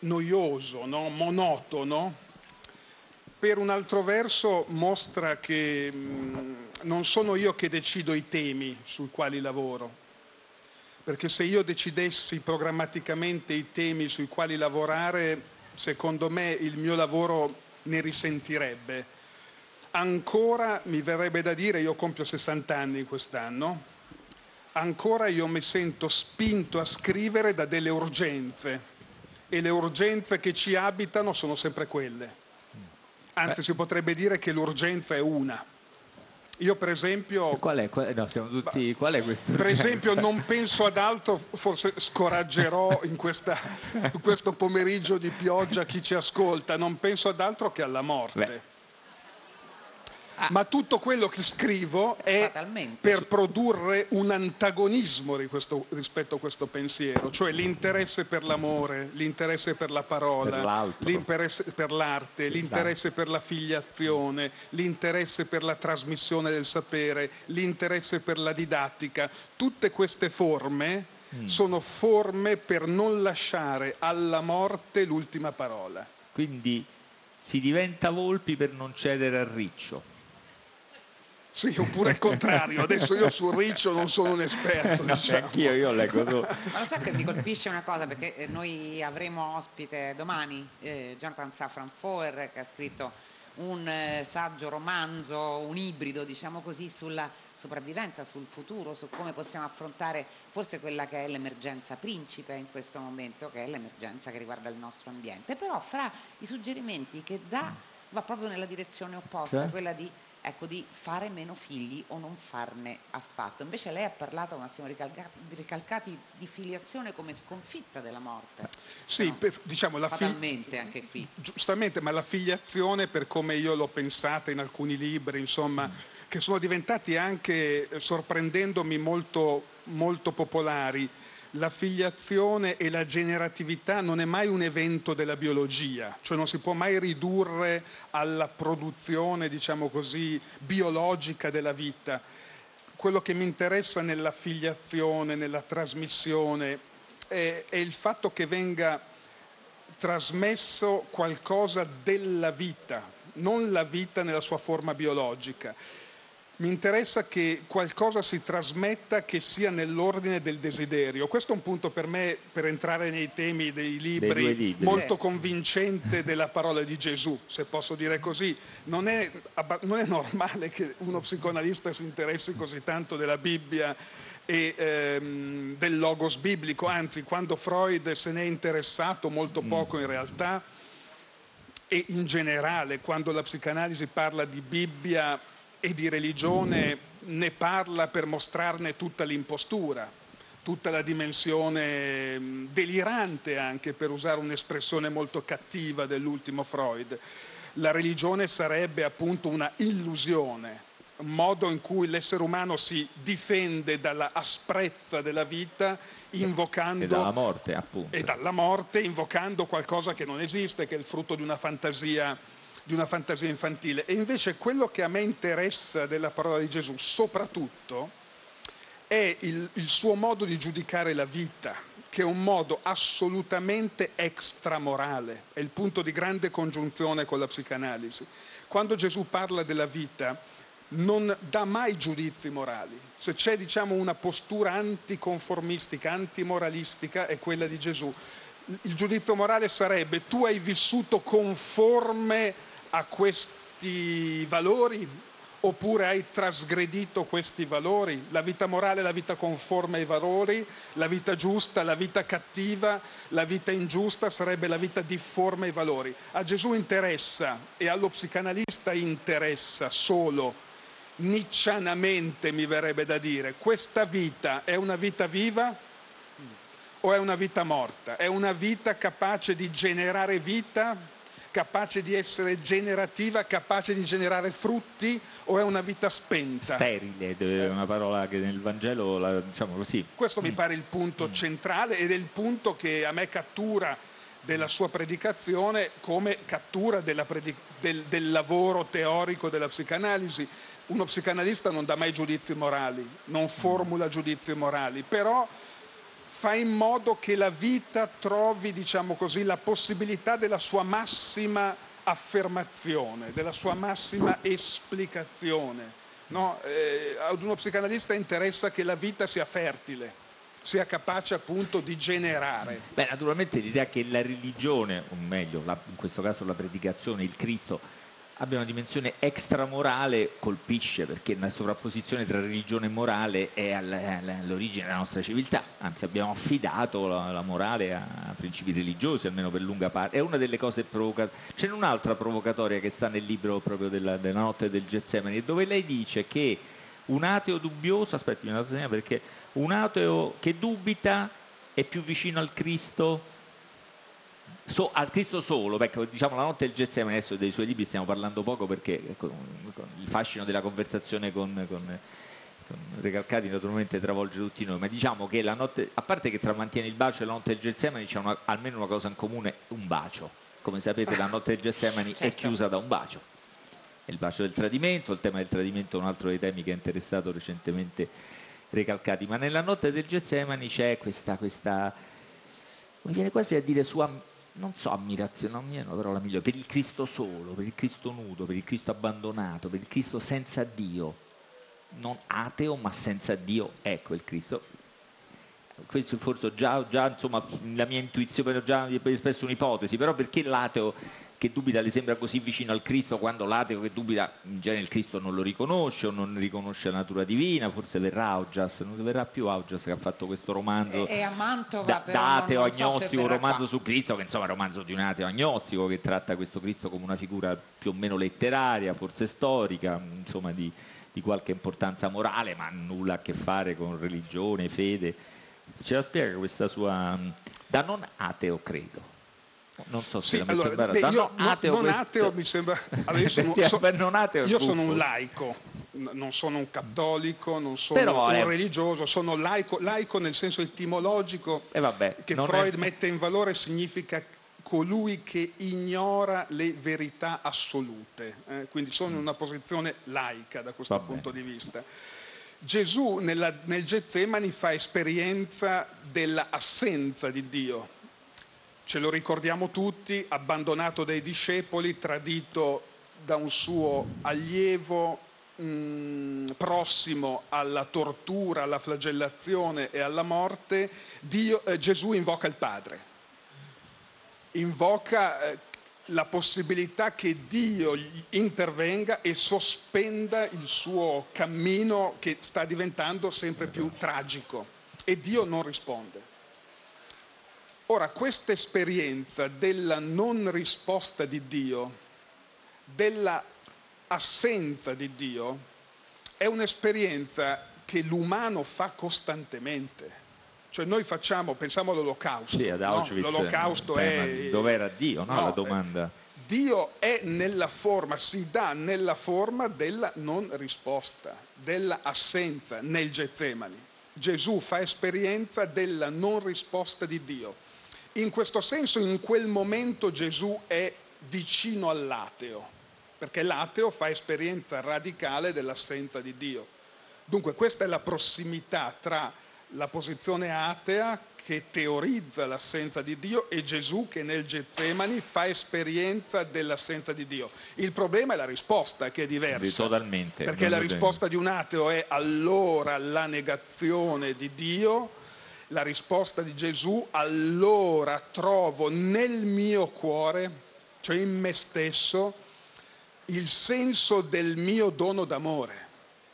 noioso, no? Monotono. Per un altro verso mostra che mh, non sono io che decido i temi sui quali lavoro, perché se io decidessi programmaticamente i temi sui quali lavorare, secondo me il mio lavoro ne risentirebbe. Ancora mi verrebbe da dire, io compio sessanta anni quest'anno, ancora io mi sento spinto a scrivere da delle urgenze, e le urgenze che ci abitano sono sempre quelle. Anzi, beh, si potrebbe dire che l'urgenza è una. Io per esempio... Qual è? Qual è? No, siamo tutti... Qual è questo? Per esempio non penso ad altro, forse scoraggerò in, questa, in questo pomeriggio di pioggia chi ci ascolta, non penso ad altro che alla morte. Ah. Ma tutto quello che scrivo è fatalmente per produrre un antagonismo di questo, rispetto a questo pensiero, cioè l'interesse per l'amore, l'interesse per la parola, per l'interesse per l'arte, l'interesse per la filiazione, l'interesse per la trasmissione del sapere, l'interesse per la didattica. Tutte queste forme mm. sono forme per non lasciare alla morte l'ultima parola. Quindi si diventa volpi per non cedere al riccio. Sì, oppure il contrario. Adesso io sul riccio non sono un esperto, no, diciamo. Anch'io, io leggo tu. Ma lo so che mi colpisce una cosa, perché noi avremo ospite domani eh, Jonathan Safran Foer, che ha scritto un eh, saggio romanzo, un ibrido, diciamo così, sulla sopravvivenza, sul futuro, su come possiamo affrontare forse quella che è l'emergenza principe in questo momento, che è l'emergenza che riguarda il nostro ambiente. Però fra i suggerimenti che dà va proprio nella direzione opposta, sì, quella di, ecco, di fare meno figli o non farne affatto. Invece lei ha parlato, Massimo Recalcati, di filiazione come sconfitta della morte. Sì, no? Per, diciamo, la fatalmente anche qui. Giustamente, ma la filiazione, per come io l'ho pensata in alcuni libri, insomma, mm. che sono diventati anche, sorprendendomi, molto, molto popolari, la filiazione e la generatività non è mai un evento della biologia, cioè non si può mai ridurre alla produzione, diciamo così, biologica della vita. Quello che mi interessa nella filiazione, nella trasmissione, è, è il fatto che venga trasmesso qualcosa della vita, non la vita nella sua forma biologica. Mi interessa che qualcosa si trasmetta che sia nell'ordine del desiderio. Questo è un punto per me, per entrare nei temi dei libri, dei libri. molto convincente della parola di Gesù, se posso dire così. Non è, non è normale che uno psicoanalista si interessi così tanto della Bibbia e ehm, del logos biblico, anzi quando Freud se n'è interessato molto poco in realtà, e in generale quando la psicanalisi parla di Bibbia e di religione ne parla per mostrarne tutta l'impostura, tutta la dimensione delirante, anche per usare un'espressione molto cattiva dell'ultimo Freud. La religione sarebbe appunto una illusione, un modo in cui l'essere umano si difende dalla asprezza della vita invocando, e dalla morte, appunto. E dalla morte invocando qualcosa che non esiste, che è il frutto di una fantasia, di una fantasia infantile. E invece quello che a me interessa della parola di Gesù soprattutto è il, il suo modo di giudicare la vita, che è un modo assolutamente extramorale, è il punto di grande congiunzione con la psicanalisi. Quando Gesù parla della vita non dà mai giudizi morali. Se c'è, diciamo, una postura anticonformistica, antimoralistica, è quella di Gesù. Il giudizio morale sarebbe: tu hai vissuto conforme a questi valori? Oppure hai trasgredito questi valori? La vita morale è la vita conforme ai valori, la vita giusta, la vita cattiva, la vita ingiusta sarebbe la vita difforme ai valori. A Gesù interessa, e allo psicanalista interessa solo, niccianamente mi verrebbe da dire, questa vita è una vita viva o è una vita morta? È una vita capace di generare vita, capace di essere generativa, capace di generare frutti, o è una vita spenta? Sterile, è una parola che nel Vangelo la, diciamo così. Questo mm. mi pare il punto mm. centrale, ed è il punto che a me cattura della sua predicazione, come cattura della predic- del, del lavoro teorico della psicanalisi. Uno psicanalista non dà mai giudizi morali, non formula mm. giudizi morali, però fa in modo che la vita trovi, diciamo così, la possibilità della sua massima affermazione, della sua massima esplicazione. No? Eh, ad uno psicanalista interessa che la vita sia fertile, sia capace appunto di generare. Beh, naturalmente l'idea che la religione, o meglio, la, in questo caso la predicazione, il Cristo, abbia una dimensione extramorale colpisce, perché la sovrapposizione tra religione e morale è all'origine della nostra civiltà, anzi abbiamo affidato la morale a principi religiosi, almeno per lunga parte. È una delle cose provocatorie. C'è un'altra provocatoria che sta nel libro proprio della, della notte del Getsemani, dove lei dice che un ateo dubbioso, aspetti, me la segna, perché un ateo che dubita è più vicino al Cristo. So, al Cristo solo, perché, diciamo, la notte del Getsemani, adesso dei suoi libri stiamo parlando poco perché ecco, il fascino della conversazione con, con, con Recalcati naturalmente travolge tutti noi, ma diciamo che la notte, a parte che tra Mantiene il bacio e la notte del Getsemani c'è una, almeno una cosa in comune: un bacio. Come sapete, la notte del Getsemani certo. è chiusa da un bacio, il bacio del tradimento. Il tema del tradimento è un altro dei temi che ha interessato recentemente Recalcati, ma nella notte del Getsemani c'è questa, questa mi viene quasi a dire sua, non so, ammirazione, non è una parola migliore, per il Cristo solo, per il Cristo nudo, per il Cristo abbandonato, per il Cristo senza Dio, non ateo ma senza Dio, ecco il Cristo. Questo forse già, già insomma, la mia intuizione, già spesso un'ipotesi, però perché l'ateo che dubita le sembra così vicino al Cristo, quando l'ateo che dubita in genere il Cristo non lo riconosce o non riconosce la natura divina? Forse verrà Augias, non verrà più Augias, che ha fatto questo romanzo e, e a Mantova, da, da ateo agnostico, so un romanzo qua. Su Cristo, che insomma è un romanzo di un ateo agnostico che tratta questo Cristo come una figura più o meno letteraria, forse storica, insomma di, di qualche importanza morale, ma nulla a che fare con religione, fede. Ce la spiega questa sua, da non ateo, credo. Non so se sì, la allora, beh, io non ateo, non ateo mi sembra, allora io sono, sì, so, non ateo io sono un laico, non sono un cattolico, non sono Però, un eh, religioso, sono laico, laico nel senso etimologico eh vabbè, che Freud è... mette in valore, significa colui che ignora le verità assolute, eh? Quindi sono in una posizione laica da questo vabbè. punto di vista. Gesù nella, nel Getsemani fa esperienza dell'assenza di Dio. Ce lo ricordiamo tutti, abbandonato dai discepoli, tradito da un suo allievo, mh, prossimo alla tortura, alla flagellazione e alla morte. Dio, eh, Gesù invoca il Padre, invoca eh, la possibilità che Dio intervenga e sospenda il suo cammino, che sta diventando sempre più tragico, e Dio non risponde. Ora, questa esperienza della non risposta di Dio, della assenza di Dio, è un'esperienza che l'umano fa costantemente. Cioè noi facciamo, pensiamo all'olocausto. Sì, ad Auschwitz, no? L'olocausto è... Dov'era Dio, no? No, la domanda. Dio è nella forma, si dà nella forma della non risposta, della assenza nel Getsemani. Gesù fa esperienza della non risposta di Dio. In questo senso, in quel momento Gesù è vicino all'ateo, perché l'ateo fa esperienza radicale dell'assenza di Dio. Dunque questa è la prossimità tra la posizione atea che teorizza l'assenza di Dio e Gesù che nel Getsemani fa esperienza dell'assenza di Dio. Il problema è la risposta, che è diversa. Totalmente. Perché la risposta di un ateo è allora la negazione di Dio. La risposta di Gesù: allora trovo nel mio cuore, cioè in me stesso, il senso del mio dono d'amore,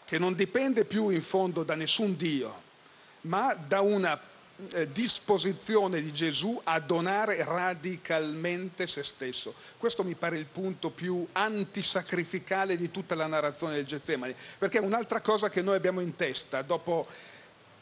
che non dipende più in fondo da nessun Dio, ma da una eh, disposizione di Gesù a donare radicalmente se stesso. Questo mi pare il punto più antisacrificale di tutta la narrazione del Getsemani, perché è un'altra cosa che noi abbiamo in testa, dopo...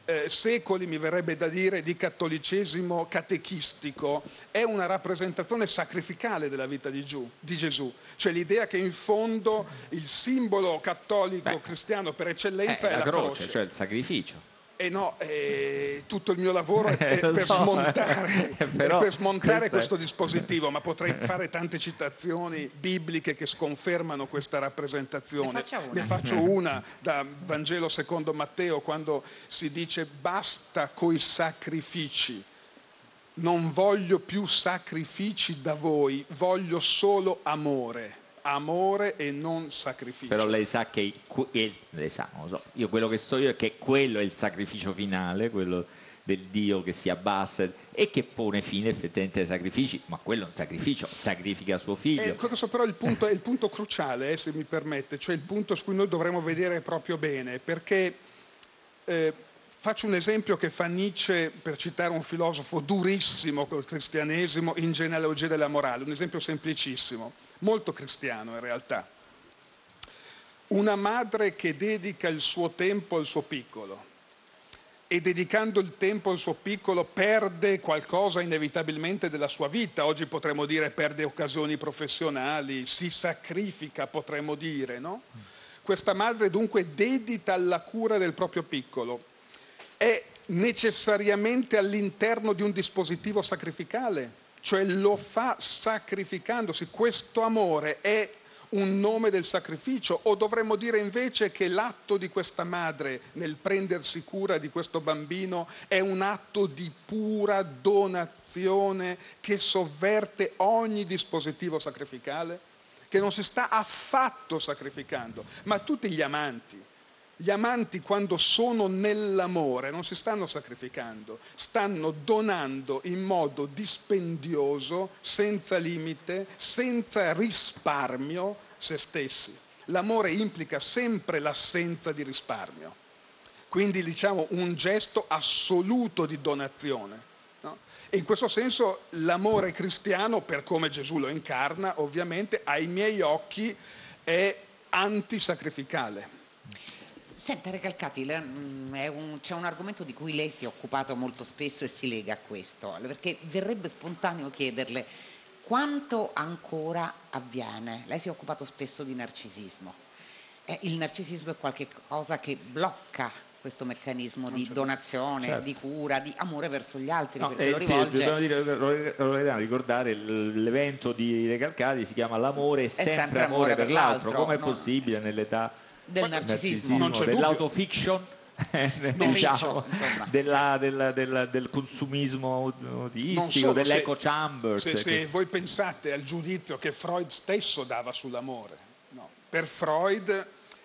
Eh, secoli, mi verrebbe da dire, di cattolicesimo catechistico, è una rappresentazione sacrificale della vita di, Giù, di Gesù. Cioè l'idea che in fondo il simbolo cattolico Beh, cristiano per eccellenza è, è la croce, croce, cioè il sacrificio. E eh no, eh, tutto il mio lavoro è, è, per, so, smontare, eh, però, è per smontare questo è... dispositivo, ma potrei fare tante citazioni bibliche che sconfermano questa rappresentazione. Ne faccio una da Vangelo secondo Matteo, quando si dice: basta coi sacrifici, non voglio più sacrifici da voi, voglio solo amore. Amore e non sacrificio. Però lei sa che lei sa, non lo so, io quello che so io è che quello è il sacrificio finale, quello del Dio che si abbassa e che pone fine effettivamente ai sacrifici, ma quello è un sacrificio, sacrifica suo figlio. Eh, questo però è il punto, è il punto cruciale, eh, se mi permette, cioè il punto su cui noi dovremmo vedere proprio bene, perché eh, faccio un esempio che fa Nietzsche, per citare un filosofo durissimo col cristianesimo, in Genealogia della morale, un esempio semplicissimo. Molto cristiano in realtà. Una madre che dedica il suo tempo al suo piccolo e dedicando il tempo al suo piccolo perde qualcosa inevitabilmente della sua vita. Oggi potremmo dire perde occasioni professionali, si sacrifica, potremmo dire, no? Questa madre dunque dedita alla cura del proprio piccolo. È necessariamente all'interno di un dispositivo sacrificale. Cioè lo fa sacrificandosi. Questo amore è un nome del sacrificio, o dovremmo dire invece che l'atto di questa madre nel prendersi cura di questo bambino è un atto di pura donazione che sovverte ogni dispositivo sacrificale, che non si sta affatto sacrificando, ma tutti gli amanti. Gli amanti, quando sono nell'amore, non si stanno sacrificando, stanno donando in modo dispendioso, senza limite, senza risparmio se stessi. L'amore implica sempre l'assenza di risparmio, quindi diciamo un gesto assoluto di donazione, no? E in questo senso l'amore cristiano, per come Gesù lo incarna, ovviamente ai miei occhi è antisacrificale. Senta Recalcati, c'è un argomento di cui lei si è occupato molto spesso e si lega a questo, perché verrebbe spontaneo chiederle quanto ancora avviene. Lei si è occupato spesso di narcisismo. Eh, il narcisismo è qualcosa che blocca questo meccanismo di donazione, certo, di cura, di amore verso gli altri, no, perché eh, lo rivolge. Dobbiamo dire, Loredana, ricordare l'evento di Recalcati, si chiama L'amore è sempre, è sempre amore, amore per, per l'altro. Com'è non... possibile nell'età... del narcisismo, narcisismo dell'autofiction, diciamo, della, della, della, del consumismo autistico, dell'eco chamber. Se, se voi pensate al giudizio che Freud stesso dava sull'amore, no? Per Freud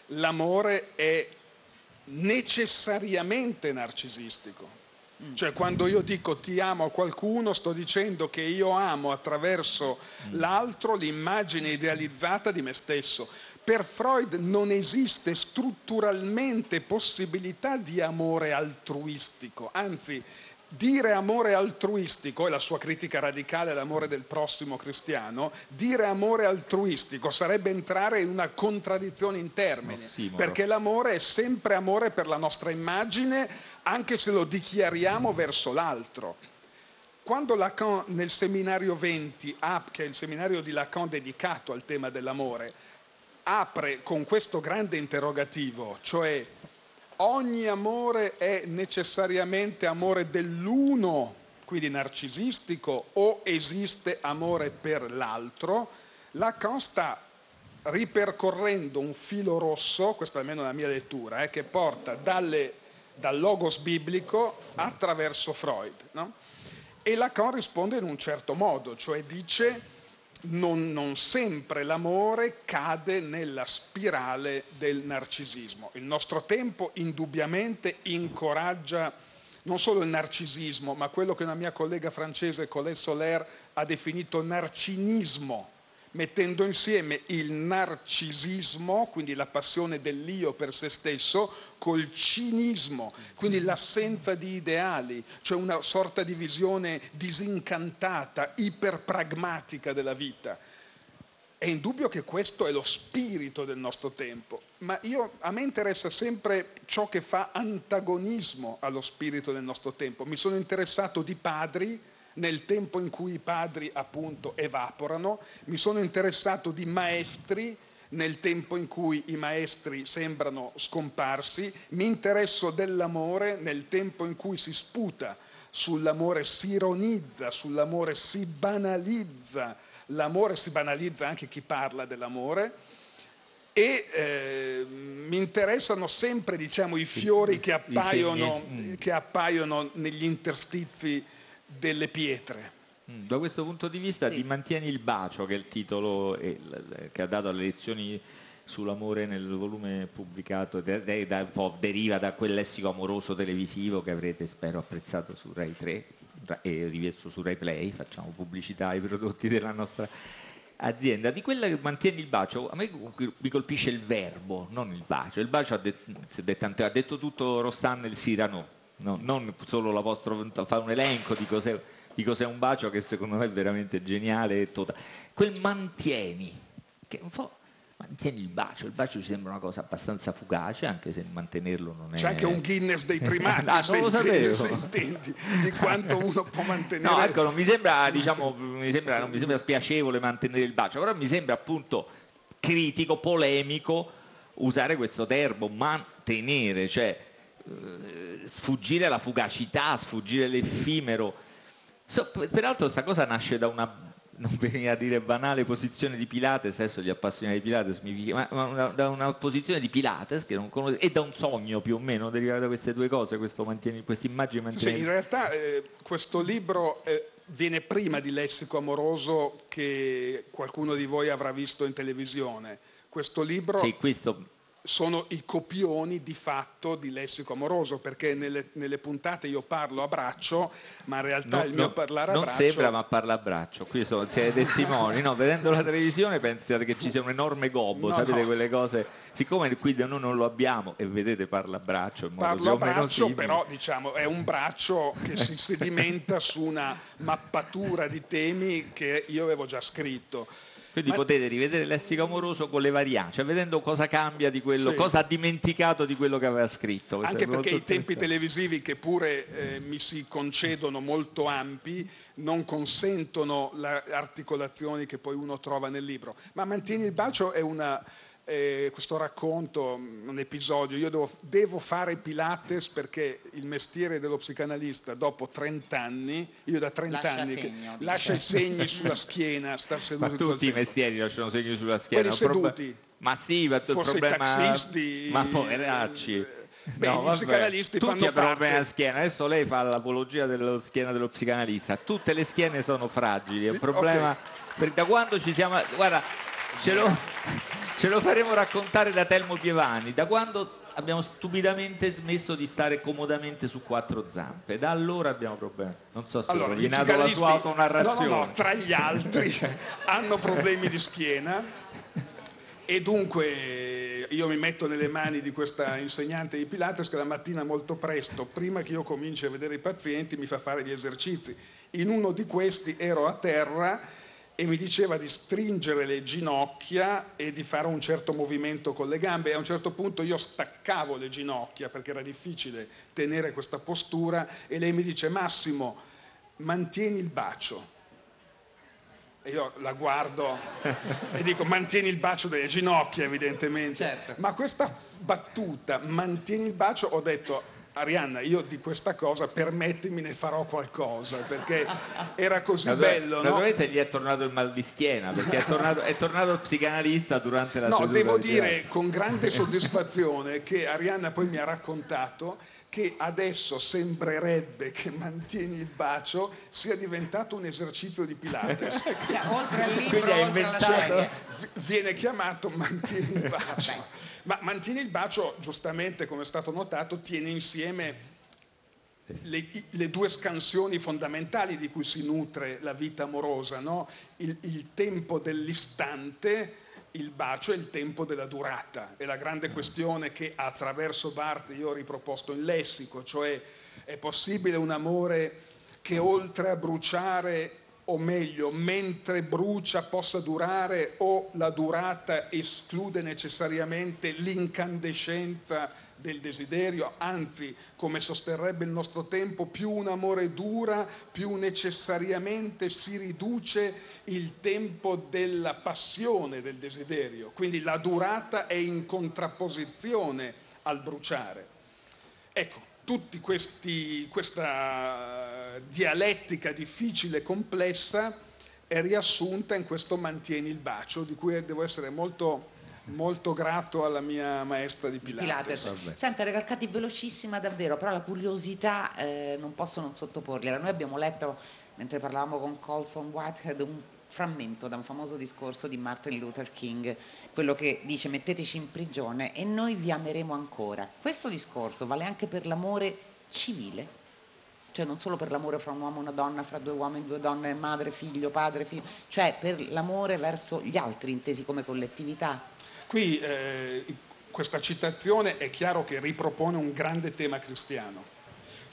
l'amore è necessariamente narcisistico. Cioè quando io dico ti amo a qualcuno, sto dicendo che io amo attraverso l'altro l'immagine idealizzata di me stesso. Per Freud non esiste strutturalmente possibilità di amore altruistico, anzi dire amore altruistico, e la sua critica radicale all'amore del prossimo cristiano, dire amore altruistico sarebbe entrare in una contraddizione in termini, perché l'amore è sempre amore per la nostra immagine, anche se lo dichiariamo verso l'altro. Quando Lacan nel seminario venti, che è il seminario di Lacan dedicato al tema dell'amore, apre con questo grande interrogativo, cioè ogni amore è necessariamente amore dell'uno, quindi narcisistico, o esiste amore per l'altro? Lacan sta ripercorrendo un filo rosso, questa è almeno la mia lettura, eh, che porta dalle, dal logos biblico attraverso Freud, no? E Lacan risponde in un certo modo, cioè dice non, non sempre l'amore cade nella spirale del narcisismo. Il nostro tempo indubbiamente incoraggia non solo il narcisismo, ma quello che una mia collega francese, Colette Soler, ha definito narcinismo, mettendo insieme il narcisismo, quindi la passione dell'io per se stesso, col cinismo, quindi l'assenza di ideali, cioè una sorta di visione disincantata, iperpragmatica della vita. È indubbio che questo è lo spirito del nostro tempo, ma io, a me interessa sempre ciò che fa antagonismo allo spirito del nostro tempo. Mi sono interessato di padri, nel tempo in cui i padri appunto evaporano, mi sono interessato di maestri nel tempo in cui i maestri sembrano scomparsi, mi interesso dell'amore nel tempo in cui si sputa, sull'amore si ironizza, sull'amore si banalizza, l'amore si banalizza anche chi parla dell'amore. E eh, mi interessano sempre, diciamo, i fiori che appaiono, che appaiono negli interstizi delle pietre. Da questo punto di vista, sì, ti mantieni il bacio, che è il titolo che ha dato alle lezioni sull'amore nel volume pubblicato, un po' deriva da quel lessico amoroso televisivo che avrete, spero, apprezzato su Rai tre e rivisto su Rai Play. Facciamo pubblicità ai prodotti della nostra azienda. Di quella che mantieni il bacio, a me mi colpisce il verbo, non il bacio. Il bacio ha detto, ha detto tutto Rostan el Cyrano. No, non solo l'apostolo fa un elenco di cos'è, di cos'è un bacio, che secondo me è veramente geniale e totale. Quel mantieni, che un po' mantieni il bacio, il bacio ci sembra una cosa abbastanza fugace, anche se mantenerlo non è... C'è anche un Guinness dei primati, ah, se, intendi, se intendi, di quanto uno può mantenere... No, ecco, non mi sembra, diciamo, mi sembra, non mi sembra spiacevole mantenere il bacio, però mi sembra appunto critico, polemico, usare questo verbo, mantenere, cioè... sfuggire alla fugacità, sfuggire all'effimero. So, peraltro questa cosa nasce da una, non veniva a dire banale, posizione di Pilates, adesso gli appassionati di Pilates mi dicono, ma una, da una posizione di Pilates che non conosco, e da un sogno più o meno derivato da queste due cose, questo mantiene, questa immagine mantiene. Sì, in realtà eh, questo libro eh, viene prima di Lessico Amoroso, che qualcuno di voi avrà visto in televisione. Questo libro... Sì, questo... sono i copioni di fatto di Lessico Amoroso, perché nelle, nelle puntate io parlo a braccio, ma in realtà no, il mio no, parlare a non braccio non sembra, ma parla a braccio. Qui sono, siete testimoni, no? Vedendo la televisione pensate che ci sia un enorme gobbo, no, sapete, no, quelle cose, siccome qui da noi non lo abbiamo, e vedete parla a braccio in modo parlo a braccio simile. Però diciamo è un braccio che si sedimenta su una mappatura di temi che io avevo già scritto. Quindi ma... potete rivedere il Lessico Amoroso con le varianti, cioè vedendo cosa cambia di quello, sì, cosa ha dimenticato di quello che aveva scritto. Questo anche perché i tempi televisivi, che pure eh, mi si concedono molto ampi, non consentono le articolazioni che poi uno trova nel libro. Ma Mantieni il bacio è una... Eh, questo racconto, un episodio. Io devo, devo fare Pilates perché il mestiere dello psicanalista dopo trent'anni, io da trent'anni lascia, segno, che, lascia i segni sulla schiena, star seduto. Ma tutti tutto i mestieri lasciano segni sulla schiena. Quelli seduti, ma sì, ma tutto il problema, i taxisti, ma poveracci. Eh, Beh, no, gli vabbè, psicanalisti tutti fanno parte la schiena. Adesso lei fa l'apologia della schiena dello psicanalista. Tutte le schiene sono fragili, è un problema, okay, per, da quando ci siamo, guarda, ce l'ho. Ce lo faremo raccontare da Telmo Pievani, da quando abbiamo stupidamente smesso di stare comodamente su quattro zampe, da allora abbiamo problemi. Non so se allora, ho rovinato la sua autonarrazione. No, no, no, tra gli altri hanno problemi di schiena, e dunque io mi metto nelle mani di questa insegnante di Pilates che la mattina molto presto, prima che io cominci a vedere i pazienti, mi fa fare gli esercizi. In uno di questi ero a terra e mi diceva di stringere le ginocchia e di fare un certo movimento con le gambe, e a un certo punto io staccavo le ginocchia perché era difficile tenere questa postura, e lei mi dice: Massimo, mantieni il bacio. E io la guardo e dico: mantieni il bacio delle ginocchia, evidentemente. Certo. Ma questa battuta, mantieni il bacio, ho detto: Arianna, io di questa cosa, permettimi, ne farò qualcosa, perché era così Natura, bello, no? Naturalmente gli è tornato il mal di schiena, perché è tornato, è tornato il psicanalista durante la no, seduta. No, devo dire diretta. Con grande soddisfazione che Arianna poi mi ha raccontato che adesso sembrerebbe che mantieni il bacio sia diventato un esercizio di Pilates. Cioè, oltre al libro, oltre inventato... alla serie. Viene chiamato mantieni il bacio. Beh. Ma mantieni il bacio, giustamente, come è stato notato, tiene insieme le, le due scansioni fondamentali di cui si nutre la vita amorosa, no? Il, il tempo dell'istante, il bacio, e il tempo della durata. È la grande questione che attraverso Barthes io ho riproposto in lessico, cioè è possibile un amore che oltre a bruciare, o meglio, mentre brucia possa durare, o la durata esclude necessariamente l'incandescenza del desiderio? Anzi, come sosterrebbe il nostro tempo, più un amore dura, più necessariamente si riduce il tempo della passione, del desiderio. Quindi la durata è in contrapposizione al bruciare. Ecco. Tutti questi, questa dialettica difficile e complessa è riassunta in questo Mantieni il bacio, di cui devo essere molto, molto grato alla mia maestra di Pilates. Pilates. Senta, Recalcati, velocissima davvero, però la curiosità eh, non posso non sottoporgliela. Noi abbiamo letto, mentre parlavamo con Colson Whitehead, un frammento da un famoso discorso di Martin Luther King, quello che dice: metteteci in prigione e noi vi ameremo ancora. Questo discorso vale anche per l'amore civile? Cioè non solo per l'amore fra un uomo e una donna, fra due uomini, due donne, madre, figlio, padre, figlio, cioè per l'amore verso gli altri intesi come collettività? Qui eh, questa citazione è chiaro che ripropone un grande tema cristiano,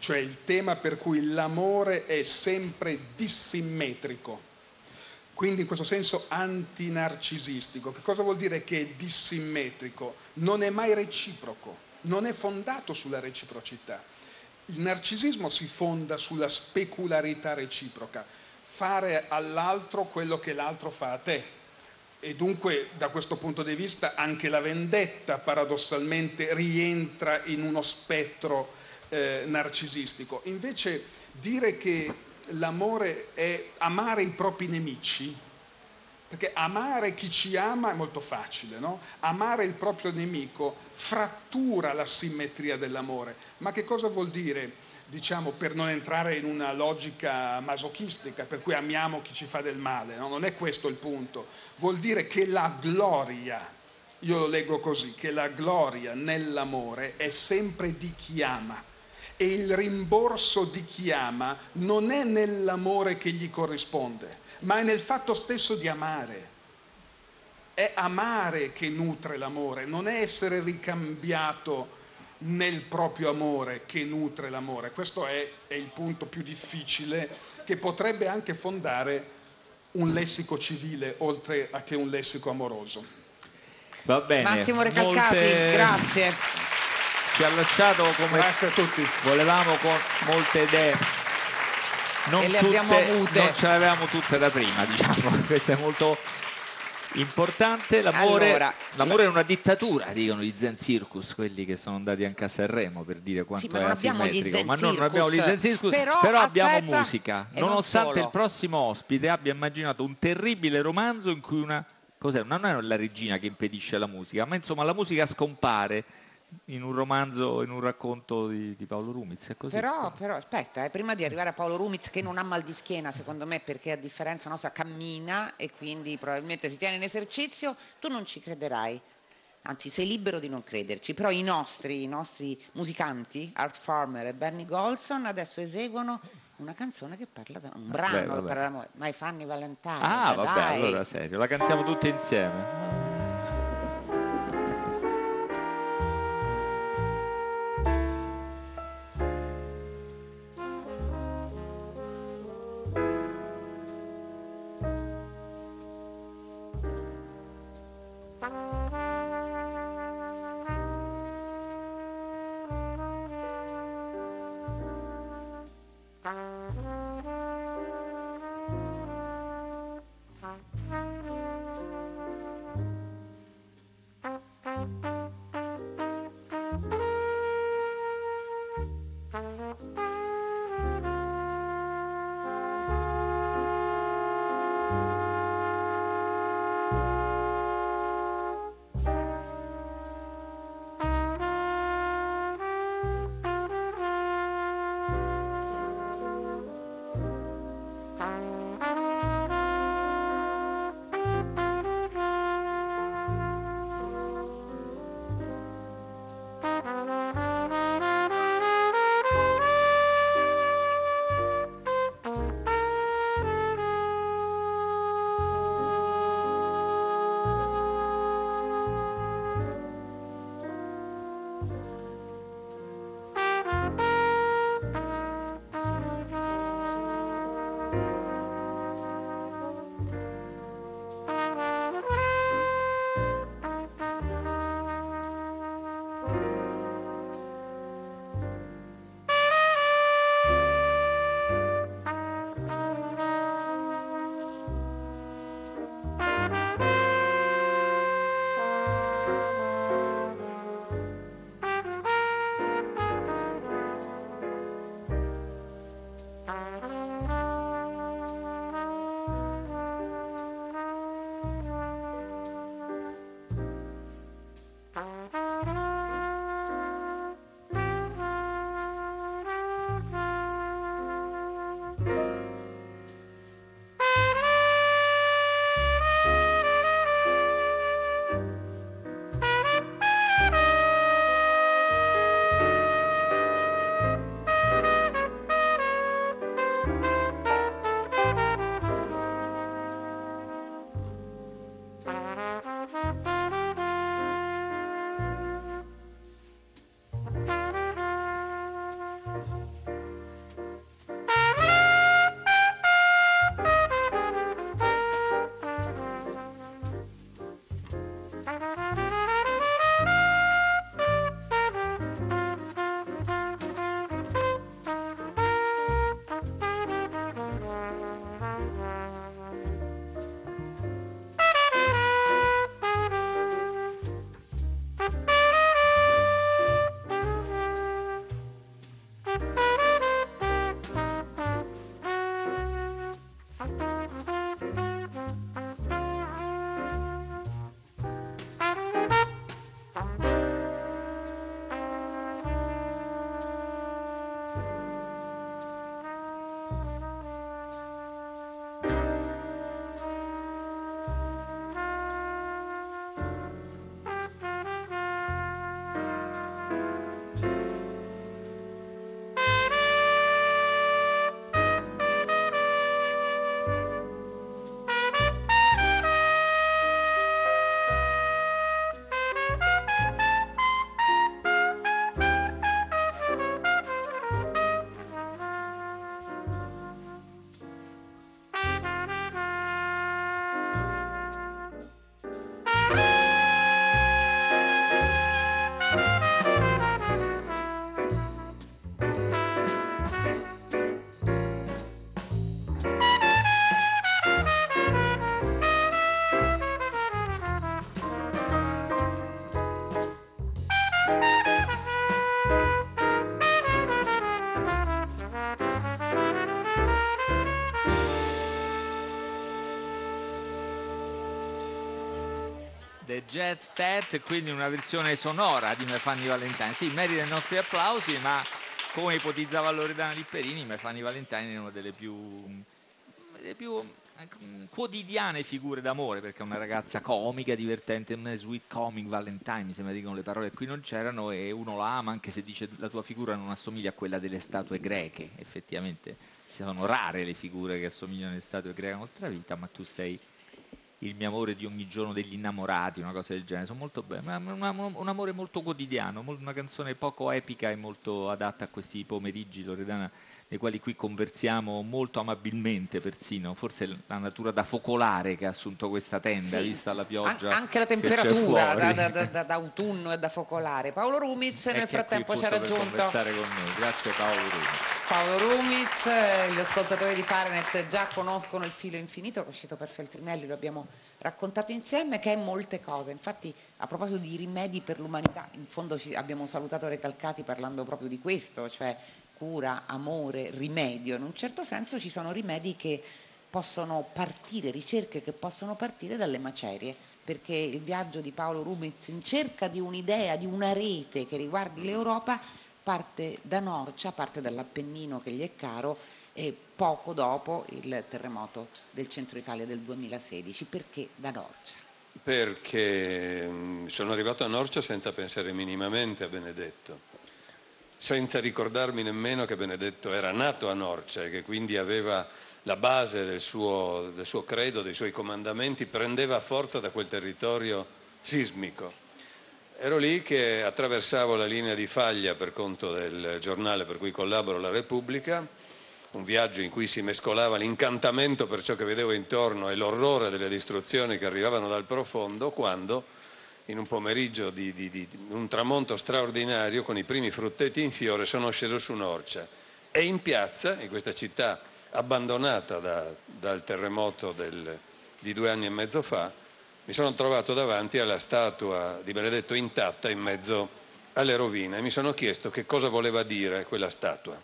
cioè il tema per cui l'amore è sempre dissimmetrico. Quindi in questo senso antinarcisistico. Che cosa vuol dire che è dissimmetrico? Non è mai reciproco, non è fondato sulla reciprocità. Il narcisismo si fonda sulla specularità reciproca, fare all'altro quello che l'altro fa a te. E dunque da questo punto di vista anche la vendetta paradossalmente rientra in uno spettro eh, narcisistico. Invece dire che l'amore è amare i propri nemici, perché amare chi ci ama è molto facile, no? Amare il proprio nemico frattura la simmetria dell'amore. Ma che cosa vuol dire, diciamo, per non entrare in una logica masochistica per cui amiamo chi ci fa del male, no? Non è questo il punto. Vuol dire che la gloria, io lo leggo così, che la gloria nell'amore è sempre di chi ama. E il rimborso di chi ama non è nell'amore che gli corrisponde, ma è nel fatto stesso di amare. È amare che nutre l'amore, non è essere ricambiato nel proprio amore che nutre l'amore. Questo è, è il punto più difficile, che potrebbe anche fondare un lessico civile oltre a che un lessico amoroso. Va bene. Massimo Recalcati, molte... grazie. Ci ha lasciato come grazie a tutti. Volevamo con molte idee, non, e le tutte, avute. Non ce le avevamo tutte da prima, diciamo. Questo è molto importante. L'amore, allora, l'amore è una dittatura, dicono gli Zen Circus, quelli che sono andati anche a Sanremo per dire quanto sì, è asimmetrico. Ma noi non abbiamo gli Zen Circus, però, però aspetta, abbiamo musica. Nonostante non il prossimo ospite abbia immaginato un terribile romanzo in cui una... Cos'è? Non è la regina che impedisce la musica, ma insomma la musica scompare in un romanzo, in un racconto di, di Paolo Rumiz, è così. Però, però aspetta, eh, prima di arrivare a Paolo Rumiz, che non ha mal di schiena, secondo me, perché a differenza nostra cammina e quindi probabilmente si tiene in esercizio, tu non ci crederai, anzi sei libero di non crederci, però i nostri, i nostri musicanti, Art Farmer e Benny Golson, adesso eseguono una canzone che parla da un brano, vabbè, vabbè. Parla da My Funny Valentine. Ah, vabbè, dai. Allora serio, la cantiamo tutti insieme. The Jazz Tet, quindi una versione sonora di My Funny Valentine. Sì, merita i nostri applausi, ma come ipotizzava Loredana Di Perindi, My Funny Valentine è una delle più, delle più quotidiane figure d'amore, perché è una ragazza comica, divertente, una sweet comic Valentine, mi sembra dicono le parole, qui non c'erano, e uno la ama anche se dice la tua figura non assomiglia a quella delle statue greche. Effettivamente sono rare le figure che assomigliano alle statue greche nella nostra vita, ma tu sei il mio amore di ogni giorno degli innamorati, una cosa del genere. Sono molto belle, un amore molto quotidiano, una canzone poco epica e molto adatta a questi pomeriggi, Loredana, dei quali qui conversiamo molto amabilmente persino, forse la natura da focolare che ha assunto questa tenda, sì, vista la pioggia. An- anche la temperatura da, da, da, da autunno e da focolare. Paolo Rumiz nel frattempo ci ha raggiunto. Conversare con noi. Grazie Paolo Rumiz. Paolo Rumiz, eh, gli ascoltatori di Paranet già conoscono Il filo infinito, che è uscito per Feltrinelli, lo abbiamo raccontato insieme, che è molte cose. Infatti, a proposito di rimedi per l'umanità, in fondo ci abbiamo salutato Recalcati parlando proprio di questo, cioè cura, amore, rimedio. In un certo senso ci sono rimedi che possono partire, ricerche che possono partire dalle macerie, perché il viaggio di Paolo Rumiz in cerca di un'idea, di una rete che riguardi l'Europa, parte da Norcia, parte dall'Appennino che gli è caro, e poco dopo il terremoto del centro Italia del duemilasedici. Perché da Norcia? Perché sono arrivato a Norcia senza pensare minimamente a Benedetto, senza ricordarmi nemmeno che Benedetto era nato a Norcia e che quindi aveva la base del suo, del suo credo, dei suoi comandamenti, prendeva forza da quel territorio sismico. Ero lì che attraversavo la linea di Faglia per conto del giornale per cui collaboro, La Repubblica, un viaggio in cui si mescolava l'incantamento per ciò che vedevo intorno e l'orrore delle distruzioni che arrivavano dal profondo, quando in un pomeriggio di, di, di un tramonto straordinario con i primi frutteti in fiore sono sceso su Norcia e in piazza, in questa città abbandonata da, dal terremoto del, di due anni e mezzo fa, mi sono trovato davanti alla statua di Benedetto intatta in mezzo alle rovine e mi sono chiesto che cosa voleva dire quella statua.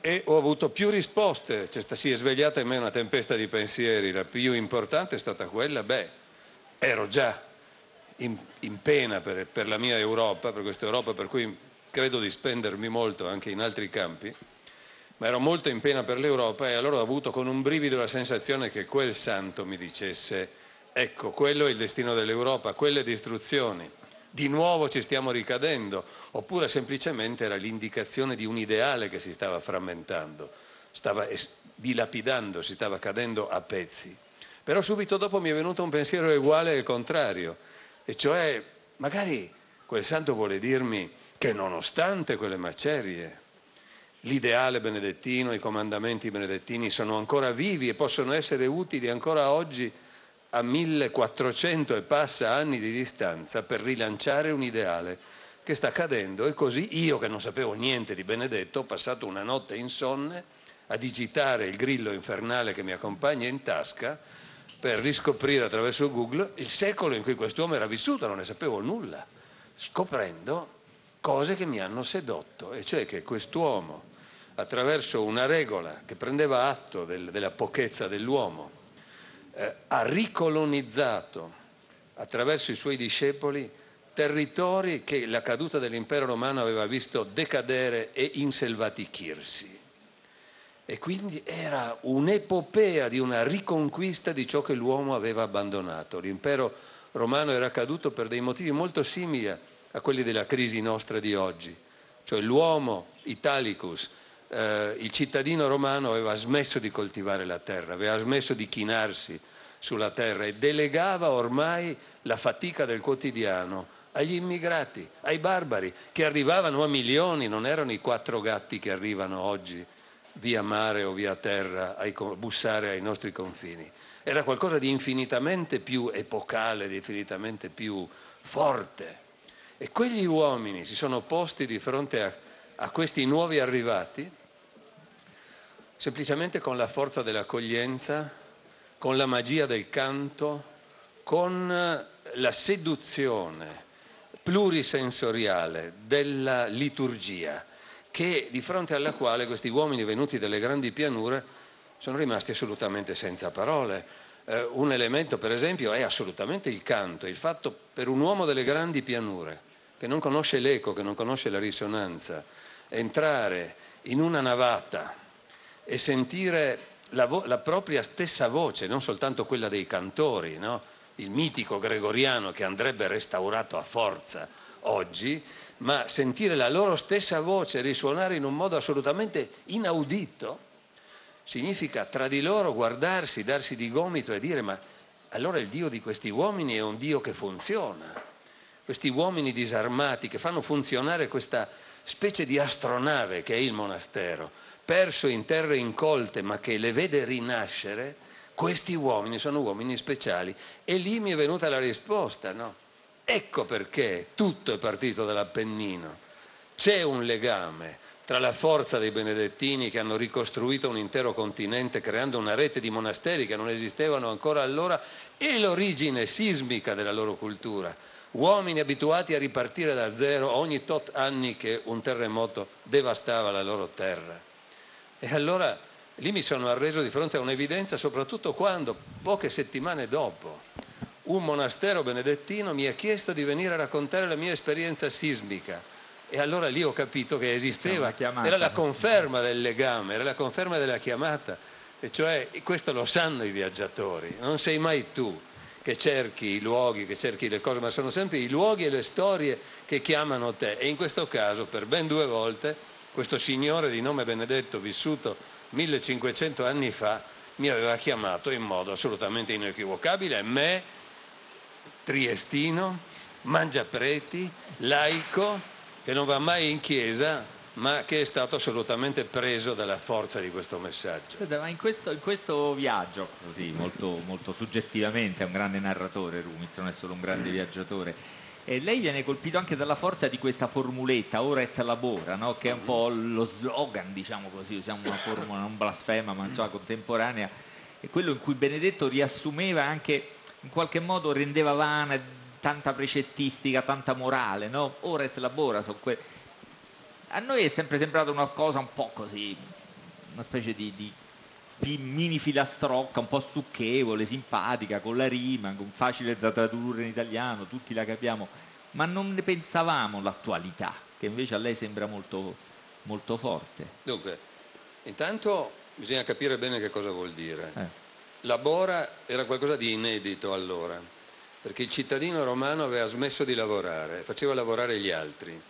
E ho avuto più risposte, cioè, si è svegliata in me una tempesta di pensieri, la più importante è stata quella, beh, ero già In, in pena per, per la mia Europa, per questa Europa per cui credo di spendermi molto anche in altri campi, ma ero molto in pena per l'Europa e allora ho avuto con un brivido la sensazione che quel santo mi dicesse: ecco, quello è il destino dell'Europa, quelle distruzioni, di nuovo ci stiamo ricadendo, oppure semplicemente era l'indicazione di un ideale che si stava frammentando, stava es- dilapidando, si stava cadendo a pezzi. Però subito dopo mi è venuto un pensiero uguale e contrario, e cioè magari quel santo vuole dirmi che nonostante quelle macerie l'ideale benedettino, i comandamenti benedettini sono ancora vivi e possono essere utili ancora oggi a millequattrocento e passa anni di distanza per rilanciare un ideale che sta cadendo. E così io, che non sapevo niente di Benedetto, ho passato una notte insonne a digitare il grillo infernale che mi accompagna in tasca per riscoprire attraverso Google il secolo in cui quest'uomo era vissuto, non ne sapevo nulla, scoprendo cose che mi hanno sedotto, e cioè che quest'uomo, attraverso una regola che prendeva atto del, della pochezza dell'uomo, eh, ha ricolonizzato attraverso i suoi discepoli territori che la caduta dell'impero romano aveva visto decadere e inselvatichirsi. E quindi era un'epopea di una riconquista di ciò che l'uomo aveva abbandonato. L'impero romano era caduto per dei motivi molto simili a quelli della crisi nostra di oggi. Cioè l'uomo italicus, eh, il cittadino romano aveva smesso di coltivare la terra, aveva smesso di chinarsi sulla terra e delegava ormai la fatica del quotidiano agli immigrati, ai barbari, che arrivavano a milioni, non erano i quattro gatti che arrivano oggi via mare o via terra a bussare ai nostri confini. Era qualcosa di infinitamente più epocale, di infinitamente più forte. E quegli uomini si sono posti di fronte a, a questi nuovi arrivati semplicemente con la forza dell'accoglienza, con la magia del canto, con la seduzione plurisensoriale della liturgia, che di fronte alla quale questi uomini venuti dalle grandi pianure sono rimasti assolutamente senza parole. eh, un elemento per esempio è assolutamente il canto, il fatto per un uomo delle grandi pianure che non conosce l'eco, che non conosce la risonanza, entrare in una navata e sentire la, vo- la propria stessa voce, non soltanto quella dei cantori, no? Il mitico gregoriano che andrebbe restaurato a forza oggi, ma sentire la loro stessa voce risuonare in un modo assolutamente inaudito significa tra di loro guardarsi, darsi di gomito e dire: ma allora il Dio di questi uomini è un Dio che funziona, questi uomini disarmati che fanno funzionare questa specie di astronave che è il monastero, perso in terre incolte ma che le vede rinascere, questi uomini sono uomini speciali. E lì mi è venuta la risposta, no? Ecco perché tutto è partito dall'Appennino. C'è un legame tra la forza dei benedettini che hanno ricostruito un intero continente creando una rete di monasteri che non esistevano ancora allora e l'origine sismica della loro cultura. Uomini abituati a ripartire da zero ogni tot anni che un terremoto devastava la loro terra. E allora lì mi sono arreso di fronte a un'evidenza, soprattutto quando, poche settimane dopo, un monastero benedettino mi ha chiesto di venire a raccontare la mia esperienza sismica e allora lì ho capito che esisteva, era la conferma del legame, era la conferma della chiamata, e cioè questo lo sanno i viaggiatori, non sei mai tu che cerchi i luoghi, che cerchi le cose, ma sono sempre i luoghi e le storie che chiamano te. E in questo caso per ben due volte questo signore di nome Benedetto, vissuto millecinquecento anni fa, mi aveva chiamato in modo assolutamente inequivocabile, me triestino, mangiapreti, laico, che non va mai in chiesa, ma che è stato assolutamente preso dalla forza di questo messaggio. Senta, ma in questo, in questo viaggio, così molto, molto suggestivamente, è un grande narratore Rumiz, non è solo un grande viaggiatore, e lei viene colpito anche dalla forza di questa formuletta, ora et labora, no? Che è un po' lo slogan, diciamo così, usiamo una formula non blasfema, ma insomma contemporanea, è quello in cui Benedetto riassumeva anche, in qualche modo rendeva vana tanta precettistica, tanta morale, no? Ora et labora. Que... A noi è sempre sembrata una cosa un po' così, una specie di, di, di mini filastrocca, un po' stucchevole, simpatica, con la rima, con facile da tradurre in italiano, tutti la capiamo, ma non ne pensavamo l'attualità, che invece a lei sembra molto, molto forte. Dunque, intanto bisogna capire bene che cosa vuol dire. Eh. Labora era qualcosa di inedito allora, perché il cittadino romano aveva smesso di lavorare, faceva lavorare gli altri.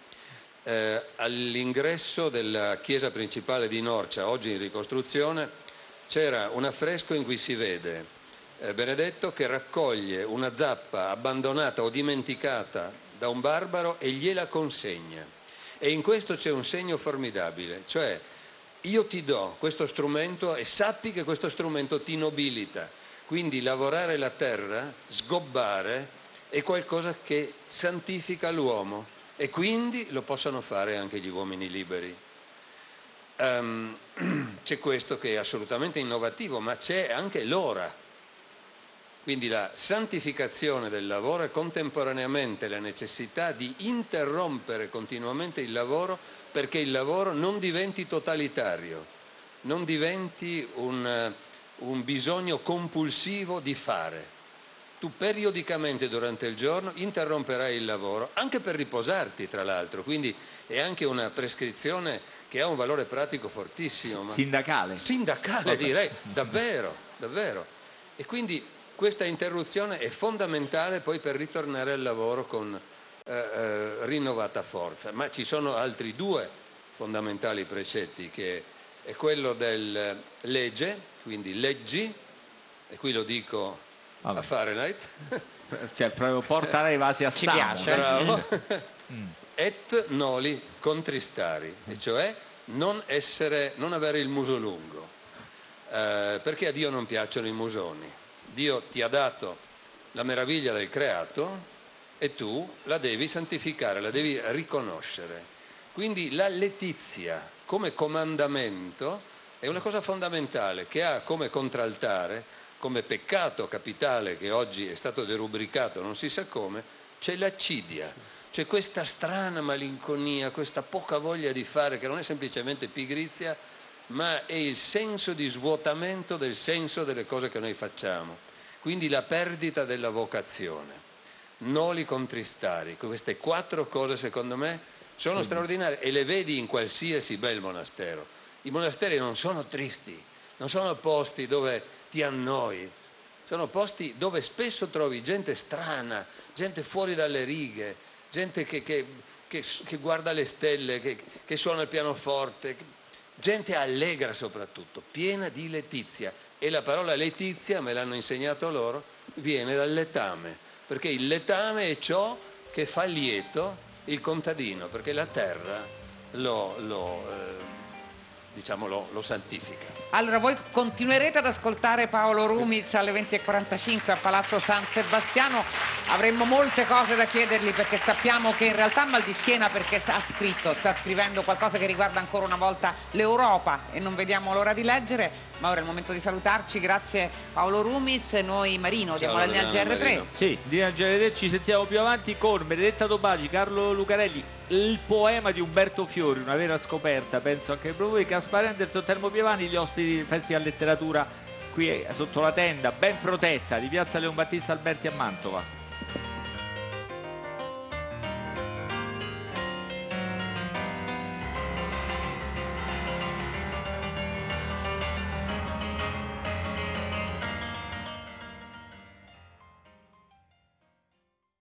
Eh, all'ingresso della chiesa principale di Norcia, oggi in ricostruzione, c'era un affresco in cui si vede eh, Benedetto che raccoglie una zappa abbandonata o dimenticata da un barbaro e gliela consegna. E in questo c'è un segno formidabile, cioè: io ti do questo strumento e sappi che questo strumento ti nobilita. Quindi lavorare la terra, sgobbare, è qualcosa che santifica l'uomo e quindi lo possono fare anche gli uomini liberi. Um, c'è questo che è assolutamente innovativo, ma c'è anche l'ora. Quindi la santificazione del lavoro e contemporaneamente la necessità di interrompere continuamente il lavoro, perché il lavoro non diventi totalitario, non diventi un, un bisogno compulsivo di fare. Tu periodicamente durante il giorno interromperai il lavoro, anche per riposarti tra l'altro, quindi è anche una prescrizione che ha un valore pratico fortissimo. Ma... Sindacale. Sindacale direi, davvero, davvero. E quindi questa interruzione è fondamentale poi per ritornare al lavoro con... Eh, rinnovata forza. Ma ci sono altri due fondamentali precetti, che è quello del legge, quindi leggi, e qui lo dico Vabbè. a Fahrenheit, cioè proprio portare i vasi a sangue, et noli contristari, e cioè non essere, non avere il muso lungo, eh, perché a Dio non piacciono i musoni. Dio ti ha dato la meraviglia del creato e tu la devi santificare, la devi riconoscere. Quindi la letizia come comandamento è una cosa fondamentale che ha come contraltare, come peccato capitale che oggi è stato derubricato, non si sa come, c'è l'accidia, c'è questa strana malinconia, questa poca voglia di fare che non è semplicemente pigrizia, ma è il senso di svuotamento del senso delle cose che noi facciamo. Quindi la perdita della vocazione, noli contristari, queste quattro cose secondo me sono straordinarie e le vedi in qualsiasi bel monastero. I monasteri non sono tristi, non sono posti dove ti annoi, sono posti dove spesso trovi gente strana, gente fuori dalle righe, gente che, che, che, che guarda le stelle, che, che suona il pianoforte, gente allegra soprattutto, piena di letizia. E la parola letizia, me l'hanno insegnato loro, viene dal letame, perché il letame è ciò che fa lieto il contadino, perché la terra lo... lo eh, diciamo lo, lo santifica. Allora voi continuerete ad ascoltare Paolo Rumiz alle venti e quarantacinque a Palazzo San Sebastiano. Avremmo molte cose da chiedergli, perché sappiamo che in realtà ha mal di schiena, perché ha scritto, sta scrivendo qualcosa che riguarda ancora una volta l'Europa e non vediamo l'ora di leggere. Ma ora è il momento di salutarci. Grazie Paolo Rumiz. Noi Marino diamo la linea al G R tre. Sì, linea al G R tre, ci sentiamo più avanti con Benedetta Tobagi, Carlo Lucarelli, il poema di Umberto Fiori, una vera scoperta, penso anche per voi, Gaspare Anderton, Termo Pievani, gli ospiti del Festival Letteratura qui sotto la tenda, ben protetta, di Piazza Leon Battista Alberti a Mantova.